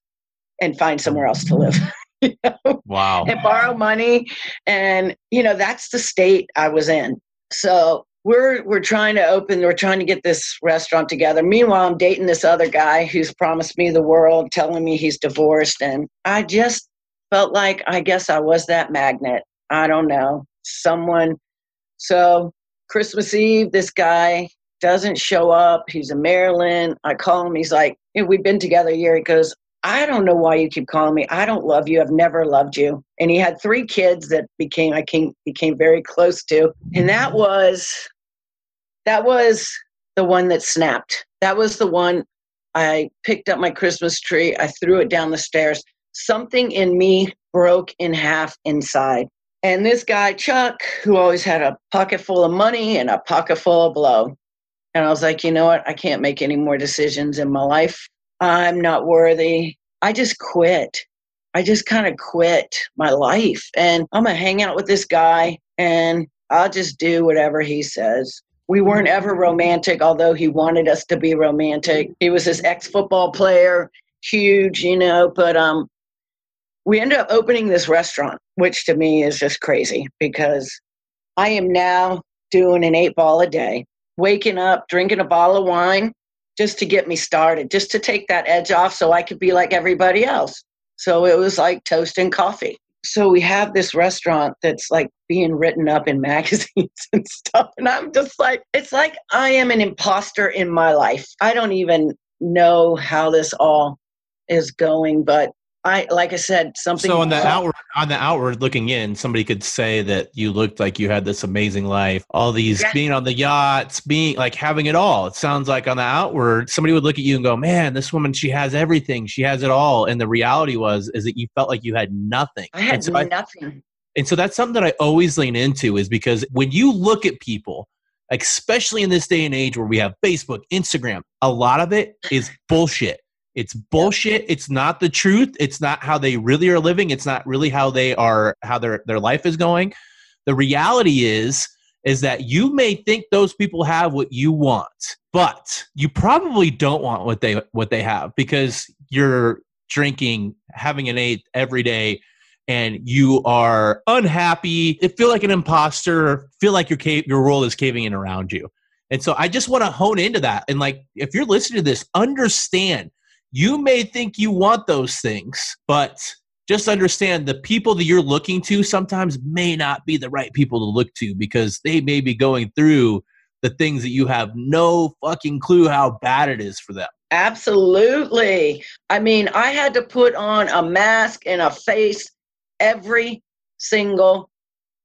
and find somewhere else to live. You know? Wow. And borrow money. And, you know, that's the state I was in. So we're, we're trying to open, we're trying to get this restaurant together. Meanwhile, I'm dating this other guy who's promised me the world, telling me he's divorced. And I just felt like, I guess I was that magnet. I don't know. Someone. So Christmas Eve, this guy doesn't show up. He's in Maryland. I call him. He's like, hey, we've been together a year. He goes, I don't know why you keep calling me. I don't love you. I've never loved you. And he had three kids that became, I came, became very close to. And that was, that was the one that snapped. That was the one. I picked up my Christmas tree. I threw it down the stairs. Something in me broke in half inside. And this guy, Chuck, who always had a pocket full of money and a pocket full of blow. And I was like, you know what? I can't make any more decisions in my life. I'm not worthy. I just quit. I just kind of quit my life. And I'm going to hang out with this guy and I'll just do whatever he says. We weren't ever romantic, although he wanted us to be romantic. He was this ex-football player, huge, you know, but um, we ended up opening this restaurant, which to me is just crazy because I am now doing an eight ball a day, waking up, drinking a bottle of wine, just to get me started, just to take that edge off so I could be like everybody else. So it was like toast and coffee. So we have this restaurant that's like being written up in magazines and stuff. And I'm just like, it's like I am an imposter in my life. I don't even know how this all is going, but I, like I said, something. So on the outward, on the outward looking in, somebody could say that you looked like you had this amazing life, all these yeah. being on the yachts, being like having it all. It sounds like on the outward, somebody would look at you and go, man, this woman, she has everything. She has it all. And the reality was, is that you felt like you had nothing. I had and so nothing. I, and so that's something that I always lean into is because when you look at people, like especially in this day and age where we have Facebook, Instagram, a lot of it is bullshit. It's bullshit. It's not the truth. It's not how they really are living. It's not really how they are, how their, their life is going. The reality is, is that you may think those people have what you want, but you probably don't want what they, what they have because you're drinking, having an eighth every day, and you are unhappy. It feel like an imposter, feel like your cave, your world is caving in around you. And so I just want to hone into that. And like, if you're listening to this, understand, you may think you want those things, but just understand the people that you're looking to sometimes may not be the right people to look to because they may be going through the things that you have no fucking clue how bad it is for them. Absolutely. I mean, I had to put on a mask and a face every single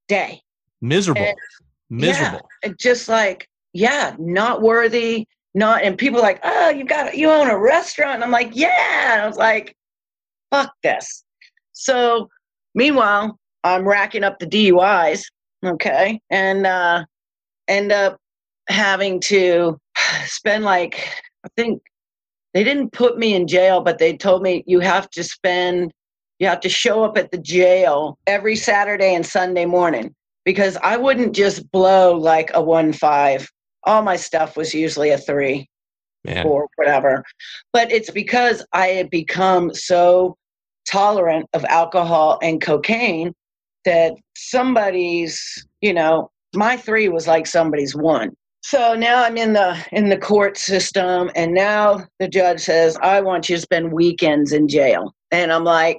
day. Miserable. And, Miserable. Yeah, just like, yeah, not worthy. Not, and people are like, oh, you got, you own a restaurant. And I'm like, yeah. And I was like, fuck this. So meanwhile, I'm racking up the D U Is. Okay. And, uh, end up having to spend like, I think they didn't put me in jail, but they told me you have to spend, you have to show up at the jail every Saturday and Sunday morning because I wouldn't just blow like a one five. All my stuff was usually a three Man. or whatever. But it's because I had become so tolerant of alcohol and cocaine that somebody's, you know, my three was like somebody's one. So now I'm in the in the court system, and now the judge says, I want you to spend weekends in jail. And I'm like,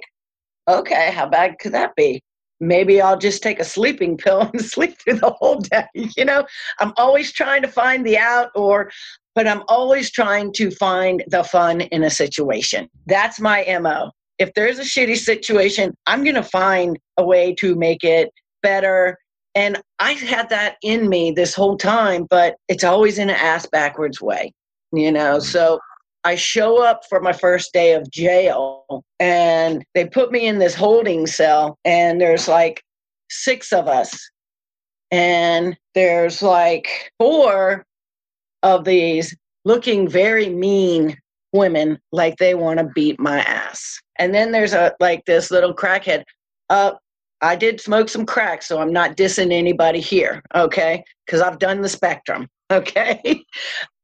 okay, how bad could that be? Maybe I'll just take a sleeping pill and sleep through the whole day. You know, I'm always trying to find the out or, but I'm always trying to find the fun in a situation. That's my M O. If there's a shitty situation, I'm going to find a way to make it better. And I had that in me this whole time, but it's always in an ass backwards way, you know? So I show up for my first day of jail and they put me in this holding cell and there's like six of us and there's like four of these looking very mean women like they want to beat my ass. And then there's a like this little crackhead. Uh, I did smoke some crack, so I'm not dissing anybody here, okay? Because I've done the spectrum, okay?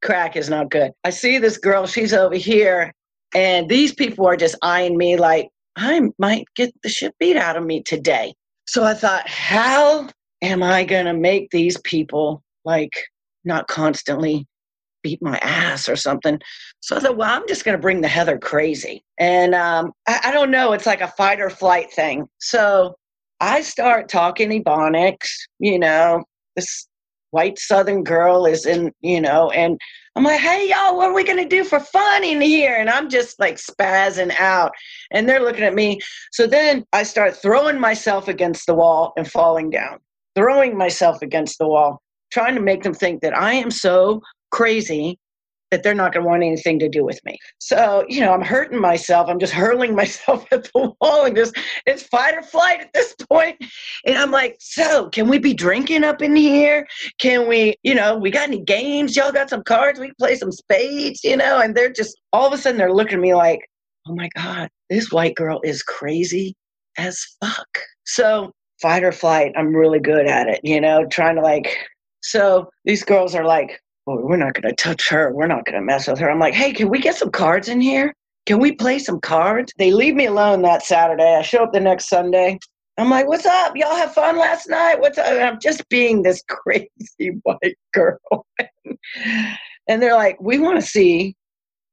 Crack is not good. I see this girl, she's over here, and these people are just eyeing me like, I might get the shit beat out of me today. So I thought, how am I going to make these people, like, not constantly beat my ass or something? So I thought, well, I'm just going to bring the Heather crazy. And um, I, I don't know. It's like a fight or flight thing. So I start talking Ebonics, you know, this white Southern girl is in, you know, and I'm like, hey, y'all, what are we going to do for fun in here? And I'm just like spazzing out and they're looking at me. So then I start throwing myself against the wall and falling down, throwing myself against the wall, trying to make them think that I am so crazy that they're not going to want anything to do with me. So, you know, I'm hurting myself. I'm just hurling myself at the wall and just, it's fight or flight at this point. And I'm like, so can we be drinking up in here? Can we, you know, we got any games? Y'all got some cards? We can play some spades, you know? And they're just, all of a sudden they're looking at me like, oh my God, this white girl is crazy as fuck. So fight or flight, I'm really good at it, you know, trying to like, so these girls are like, well, we're not going to touch her. We're not going to mess with her. I'm like, hey, can we get some cards in here? Can we play some cards? They leave me alone that Saturday. I show up the next Sunday. I'm like, what's up? Y'all have fun last night? What's up? And I'm just being this crazy white girl. And they're like, we want to see.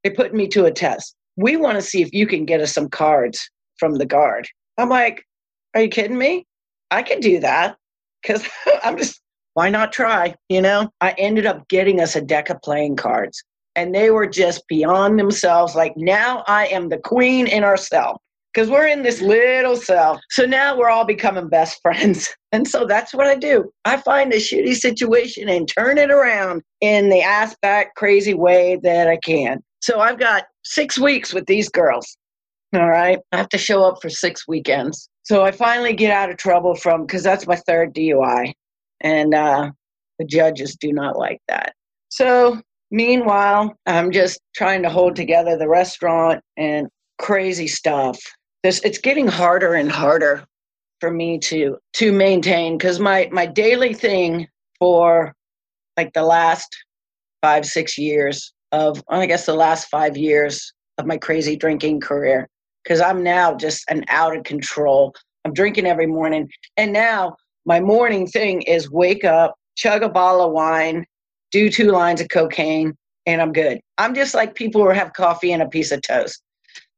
They put me to a test. We want to see if you can get us some cards from the guard. I'm like, are you kidding me? I can do that because I'm just. Why not try? You know, I ended up getting us a deck of playing cards and they were just beyond themselves. Like now I am the queen in our cell because we're in this little cell. So now we're all becoming best friends. And so that's what I do. I find a shitty situation and turn it around in the ass back crazy way that I can. So I've got six weeks with these girls. All right. I have to show up for six weekends. So I finally get out of trouble from because that's my third D U I. And uh, the judges do not like that. So meanwhile, I'm just trying to hold together the restaurant and crazy stuff. This it's getting harder and harder for me to to maintain because my, my daily thing for like the last five, six years of, I guess the last five years of my crazy drinking career, because I'm now just an out of control. I'm drinking every morning. And now my morning thing is wake up, chug a bottle of wine, do two lines of cocaine, and I'm good. I'm just like people who have coffee and a piece of toast.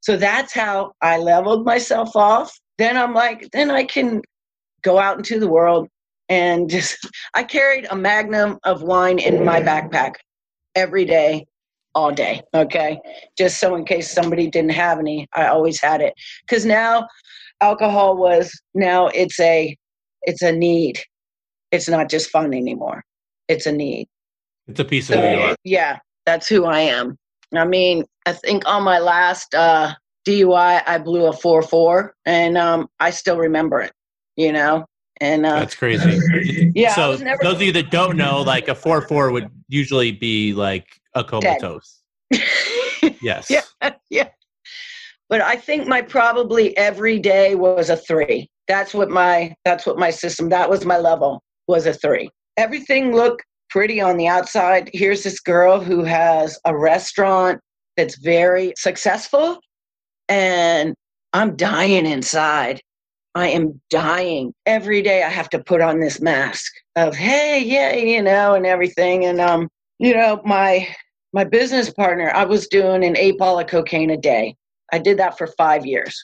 So that's how I leveled myself off. Then I'm like, then I can go out into the world and just, I carried a magnum of wine in my backpack every day, all day, okay? Just so in case somebody didn't have any, I always had it. Because now alcohol was, now it's a, It's a need. It's not just fun anymore. It's a need. It's a piece of so, who you are. Yeah, that's who I am. I mean, I think on my last uh, D U I, I blew a four four, and um, I still remember it, you know? And uh, that's crazy. Yeah. So never- those of you that don't know, like a four four would usually be like a comatose. Yes. Yeah, yeah. But I think my probably every day was a three. That's what my, that's what my system, that was my level, was a three. Everything looked pretty on the outside. Here's this girl who has a restaurant that's very successful and I'm dying inside. I am dying. Every day I have to put on this mask of, hey, yeah, you know, and everything. And, um, you know, my, my business partner, I was doing an eight ball of cocaine a day. I did that for five years.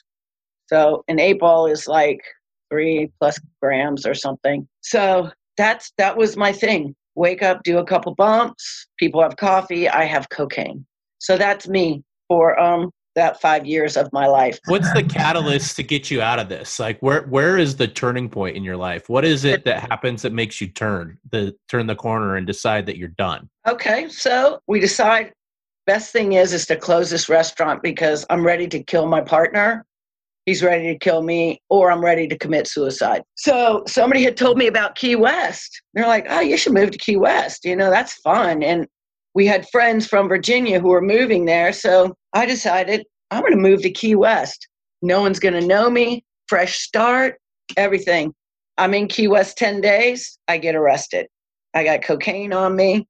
So an eight ball is like three plus grams or something. So that's, that was my thing. Wake up, do a couple bumps. People have coffee. I have cocaine. So that's me for um, that five years of my life. What's the catalyst to get you out of this? Like where, where is the turning point in your life? What is it that happens that makes you turn the, turn the corner and decide that you're done? Okay. So we decide best thing is, is to close this restaurant because I'm ready to kill my partner. He's ready to kill me, or I'm ready to commit suicide. So somebody had told me about Key West. They're like, oh, you should move to Key West. You know, that's fun. And we had friends from Virginia who were moving there. So I decided I'm going to move to Key West. No one's going to know me. Fresh start, everything. I'm in Key West ten days. I get arrested. I got cocaine on me.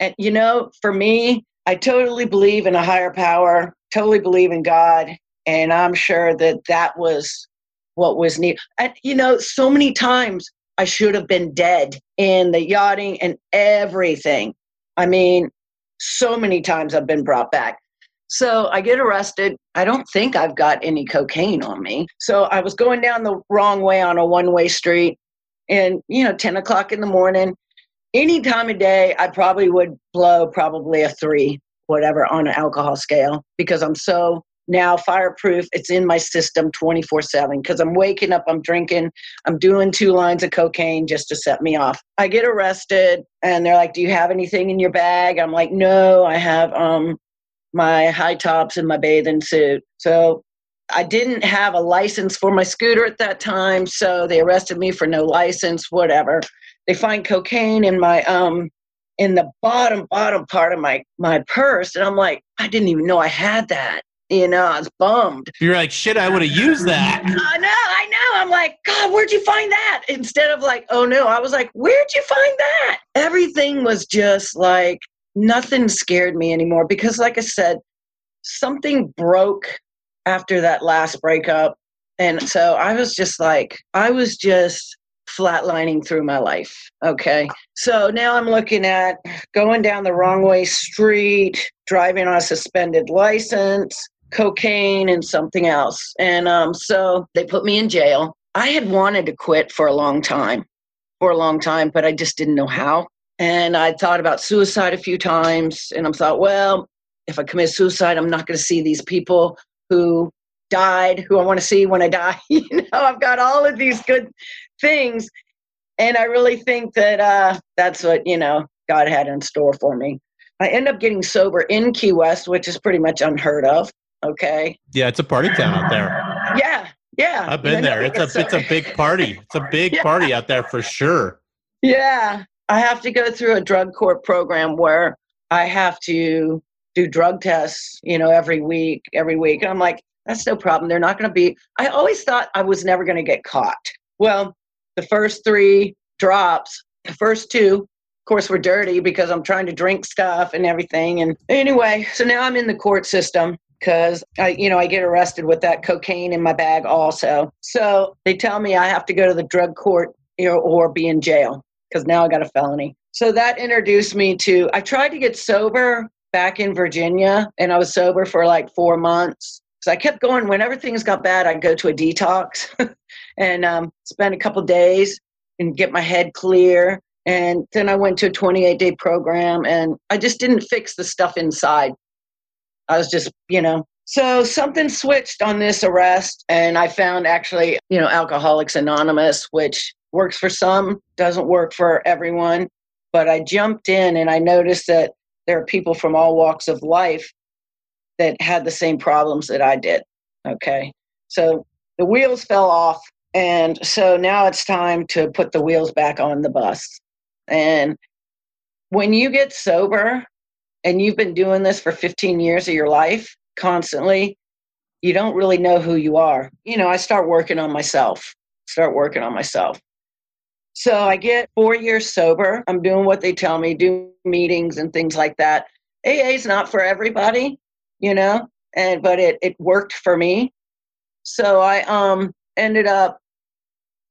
And, you know, for me, I totally believe in a higher power, totally believe in God. And I'm sure that that was what was needed. And, you know, so many times I should have been dead in the yachting and everything. I mean, so many times I've been brought back. So I get arrested. I don't think I've got any cocaine on me. So I was going down the wrong way on a one-way street, and, you know, ten o'clock in the morning, any time of day, I probably would blow probably a three, whatever, on an alcohol scale, because I'm so now fireproof. It's in my system twenty-four seven because I'm waking up, I'm drinking, I'm doing two lines of cocaine just to set me off. I get arrested and they're like, do you have anything in your bag? I'm like, no, I have, um, my high tops and my bathing suit. So I didn't have a license for my scooter at that time. So they arrested me for no license, whatever. They find cocaine in my, um, in the bottom, bottom part of my, my purse. And I'm like, I didn't even know I had that. You know, I was bummed. You're like, shit, I would have used that. I know, I know. I'm like, God, where'd you find that? Instead of like, oh no, I was like, where'd you find that? Everything was just like, nothing scared me anymore because, like I said, something broke after that last breakup. And so I was just like, I was just flatlining through my life. Okay. So now I'm looking at going down the wrong way street, driving on a suspended license, cocaine, and something else. And um, so they put me in jail. I had wanted to quit for a long time, for a long time, but I just didn't know how. And I thought about suicide a few times, and I thought, well, if I commit suicide, I'm not going to see these people who died, who I want to see when I die. You know, I've got all of these good things. And I really think that uh, that's what, you know, God had in store for me. I end up getting sober in Key West, which is pretty much unheard of. Okay. Yeah, it's a party town out there. Yeah, yeah. I've been there. It's a, it's a big party. It's a big yeah. party out there for sure. Yeah. I have to go through a drug court program where I have to do drug tests, you know, every week, every week. And I'm like, that's no problem. They're not going to be, I always thought I was never going to get caught. Well, the first three drops, the first two, of course, were dirty because I'm trying to drink stuff and everything. And anyway, so now I'm in the court system because I, you know, I get arrested with that cocaine in my bag also. So they tell me I have to go to the drug court, you know, or be in jail, because now I got a felony. So that introduced me to, I tried to get sober back in Virginia, and I was sober for like four months. So I kept going. Whenever things got bad, I'd go to a detox and um, spend a couple days and get my head clear. And then I went to a twenty-eight day program, and I just didn't fix the stuff inside. I was just, you know. So something switched on this arrest, and I found actually, you know, Alcoholics Anonymous, which works for some, doesn't work for everyone. But I jumped in and I noticed that there are people from all walks of life that had the same problems that I did. Okay. So the wheels fell off. And so now it's time to put the wheels back on the bus. And when you get sober and you've been doing this for fifteen years of your life constantly, you don't really know who you are. You know, I start working on myself, start working on myself. So I get four years sober. I'm doing what they tell me, do meetings and things like that. A A is not for everybody, you know, and but it it worked for me. So I um ended up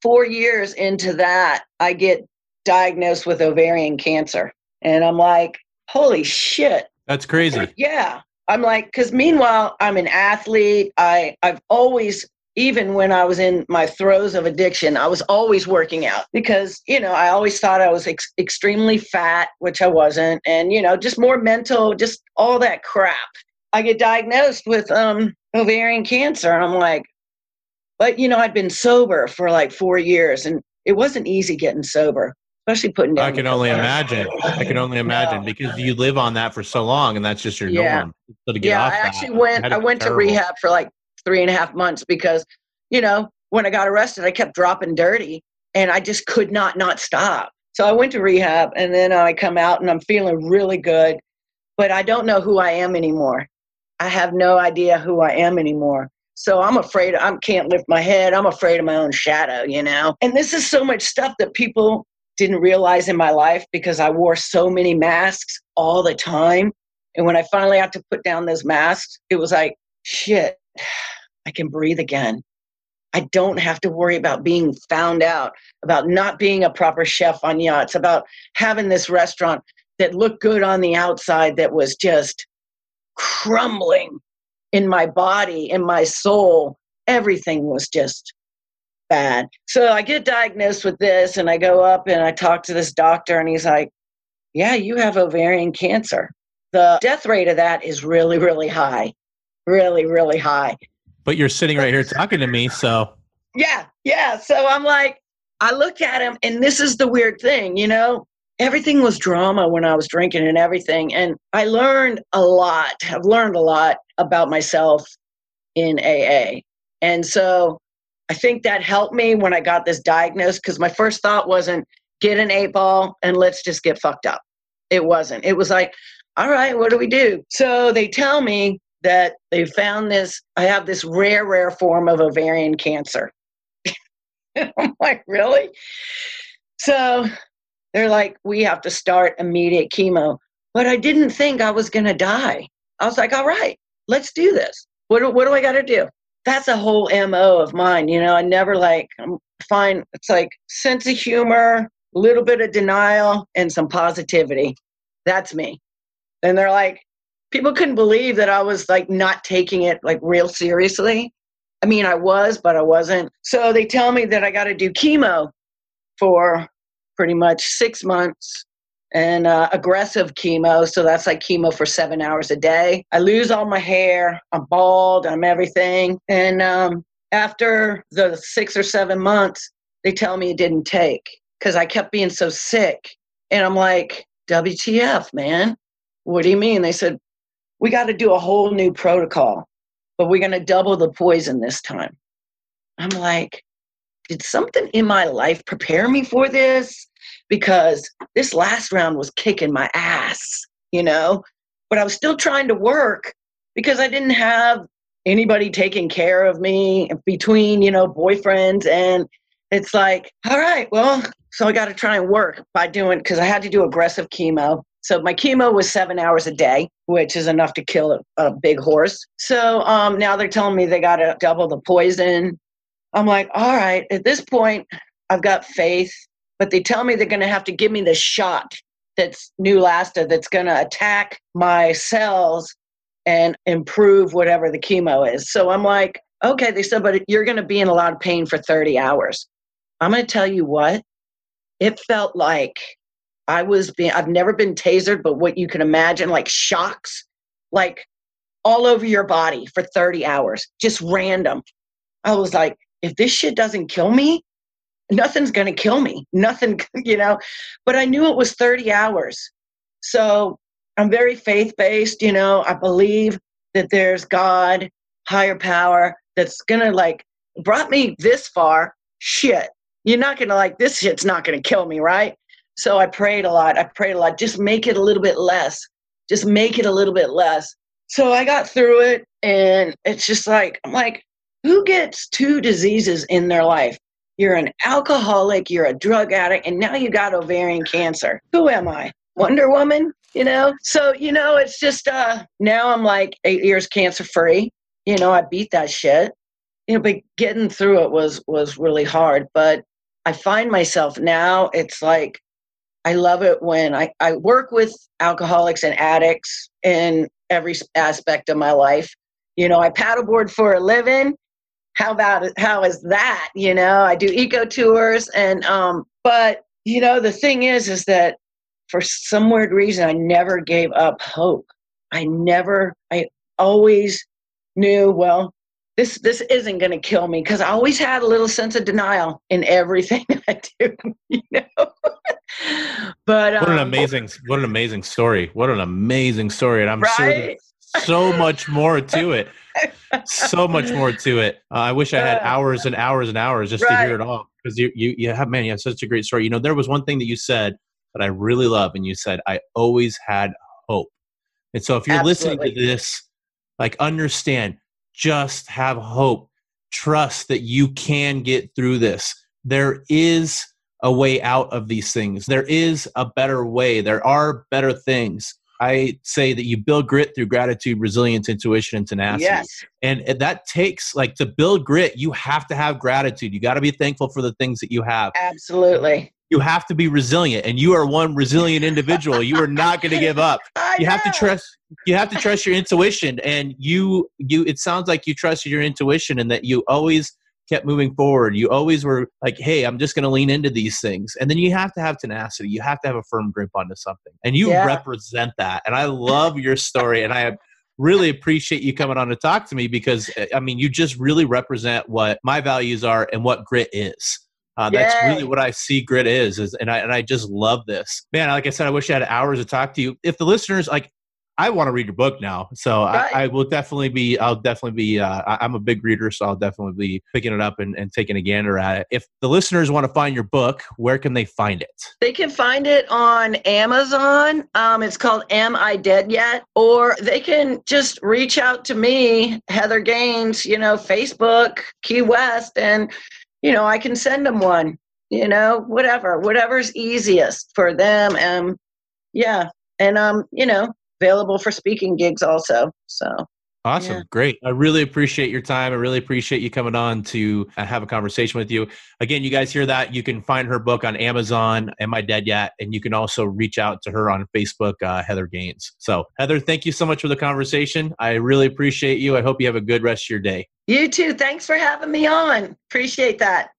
four years into that, I get diagnosed with ovarian cancer. And I'm like, holy shit. That's crazy. Yeah. I'm like, because meanwhile, I'm an athlete. I, I've always... Even when I was in my throes of addiction, I was always working out because, you know, I always thought I was ex- extremely fat, which I wasn't. And, you know, just more mental, just all that crap. I get diagnosed with um, ovarian cancer. And I'm like, but, you know, I'd been sober for like four years and it wasn't easy getting sober, especially putting down. I can only imagine. I can only imagine no. because you live on that for so long and that's just your yeah. norm. So to get yeah, off I actually that, went, I went terrible. to rehab for like three and a half months because, you know, when I got arrested, I kept dropping dirty and I just could not, not stop. So I went to rehab and then I come out and I'm feeling really good. but I don't know who I am anymore. I have no idea who I am anymore. So I'm afraid I can't lift my head. I'm afraid of my own shadow, you know? And this is so much stuff that people didn't realize in my life because I wore so many masks all the time. And when I finally had to put down those masks, it was like, shit, I can breathe again. I don't have to worry about being found out, about not being a proper chef on yachts, about having this restaurant that looked good on the outside that was just crumbling in my body, in my soul. Everything was just bad. So I get diagnosed with this and I go up and I talk to this doctor and he's like, yeah, you have ovarian cancer. The death rate of that is really, really high, really, really high. But you're sitting right here talking to me, so. Yeah, yeah. So I'm like, I look at him and this is the weird thing, you know, everything was drama when I was drinking and everything. And I learned a lot. I've learned a lot about myself in A A. And so I think that helped me when I got this diagnosis because my first thought wasn't get an eight ball and let's just get fucked up. It wasn't. It was like, all right, what do we do? So they tell me that they found this, I have this rare, rare form of ovarian cancer. I'm like, really? So they're like, we have to start immediate chemo. But I didn't think I was going to die. I was like, all right, let's do this. What do, what do I got to do? That's a whole M O of mine. You know, I never like, I'm fine. It's like sense of humor, a little bit of denial and some positivity. That's me. And they're like, people couldn't believe that I was like not taking it like real seriously. I mean, I was, but I wasn't. So they tell me that I got to do chemo for pretty much six months and uh, aggressive chemo. So that's like chemo for seven hours a day. I lose all my hair. I'm bald. I'm everything. And um, after the six or seven months, they tell me it didn't take because I kept being so sick. And I'm like, W T F, man. What do you mean? They said, we got to do a whole new protocol, but we're going to double the poison this time. I'm like, did something in my life prepare me for this? Because this last round was kicking my ass, you know, but I was still trying to work because I didn't have anybody taking care of me between, you know, boyfriends. And it's like, all right, well, so I got to try and work by doing, because I had to do aggressive chemo. So my chemo was seven hours a day, which is enough to kill a, a big horse. So um, now they're telling me they got to double the poison. I'm like, all right, at this point, I've got faith. But they tell me they're going to have to give me the shot that's Neulasta that's going to attack my cells and improve whatever the chemo is. So I'm like, okay, they said, but you're going to be in a lot of pain for thirty hours. I'm going to tell you what, it felt like I was being, I've never been tasered, but what you can imagine, like shocks, like all over your body for thirty hours, just random. I was like, if this shit doesn't kill me, nothing's going to kill me. Nothing, you know, but I knew it was thirty hours. So I'm very faith-based, you know, I believe that there's God, higher power, that's going to like, brought me this far. Shit, you're not going to like, this shit's not going to kill me, right? So I prayed a lot. I prayed a lot. Just make it a little bit less. Just make it a little bit less. So I got through it and it's just like, I'm like, who gets two diseases in their life? You're an alcoholic, you're a drug addict, and now you got ovarian cancer. Who am I? Wonder Woman, you know? So, you know, it's just, uh, now I'm like eight years cancer free. You know, I beat that shit. You know, but getting through it was, was really hard. But I find myself now, it's like, I love it when I, I work with alcoholics and addicts in every aspect of my life. You know, I paddleboard for a living. How about, how is that? You know, I do eco tours and, um, but you know, the thing is, is that for some weird reason, I never gave up hope. I never, I always knew, well, this, this isn't going to kill me. Cause I always had a little sense of denial in everything I do, you know, but um, what an amazing, what an amazing story. What an amazing story. And I'm right? sure that- so much more to it. So much more to it. Uh, I wish I had hours and hours and hours just right. to hear it all. Because you, you, you have, man, you have such a great story. You know, there was one thing that you said that I really love. And you said, I always had hope. And so if you're Absolutely. listening to this, like, understand, just have hope, trust that you can get through this. There is a way out of these things. There is a better way. There are better things. I say that you build grit through gratitude, resilience, intuition, and tenacity. Yes. And that takes, like, to build grit, you have to have gratitude. You got to be thankful for the things that you have. Absolutely. You have to be resilient, and you are one resilient individual. You are not going to give up. You have to trust. You have to trust your intuition, and you, you. It sounds like you trusted your intuition, and that you always kept moving forward. You always were like, "Hey, I'm just going to lean into these things." And then you have to have tenacity. You have to have a firm grip onto something, and you yeah. represent that. And I love your story, and I really appreciate you coming on to talk to me, because I mean, you just really represent what my values are and what grit is. Uh, that's Yay. really what I see grit is, is, and I and I just love this. Man, like I said, I wish I had hours to talk to you. If the listeners, like, I want to read your book now, so right. I, I will definitely be, I'll definitely be, uh, I'm a big reader, so I'll definitely be picking it up and, and taking a gander at it. If the listeners want to find your book, where can they find it? They can find it on Amazon. Um, it's called Am I Dead Yet? Or they can just reach out to me, Heather Gaines, you know, Facebook, Key West, and you know, I can send them one, you know, whatever, whatever's easiest for them. And um, yeah. And, um, you know, available for speaking gigs also. So awesome. Yeah. Great. I really appreciate your time. I really appreciate you coming on to have a conversation with you. Again, you guys hear that. You can find her book on Amazon, Am I Dead Yet? And you can also reach out to her on Facebook, uh, Heather Gaines. So Heather, thank you so much for the conversation. I really appreciate you. I hope you have a good rest of your day. You too. Thanks for having me on. Appreciate that.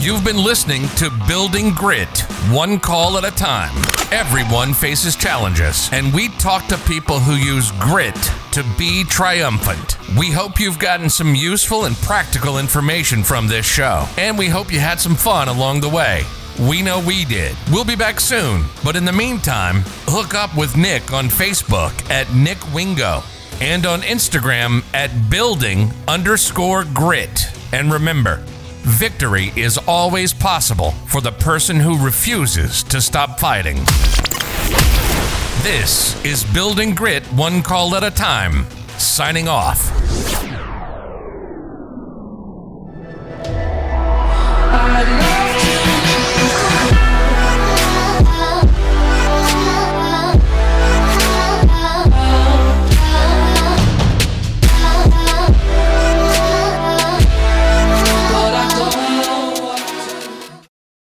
You've been listening to Building Grit, one call at a time. Everyone faces challenges, and we talk to people who use grit to be triumphant. We hope you've gotten some useful and practical information from this show, and we hope you had some fun along the way. We know we did. We'll be back soon, but in the meantime, hook up with Nick on Facebook at Nick Wingo and on Instagram at building underscore grit. And remember, victory is always possible for the person who refuses to stop fighting. This is Building Grit, one call at a time. Signing off.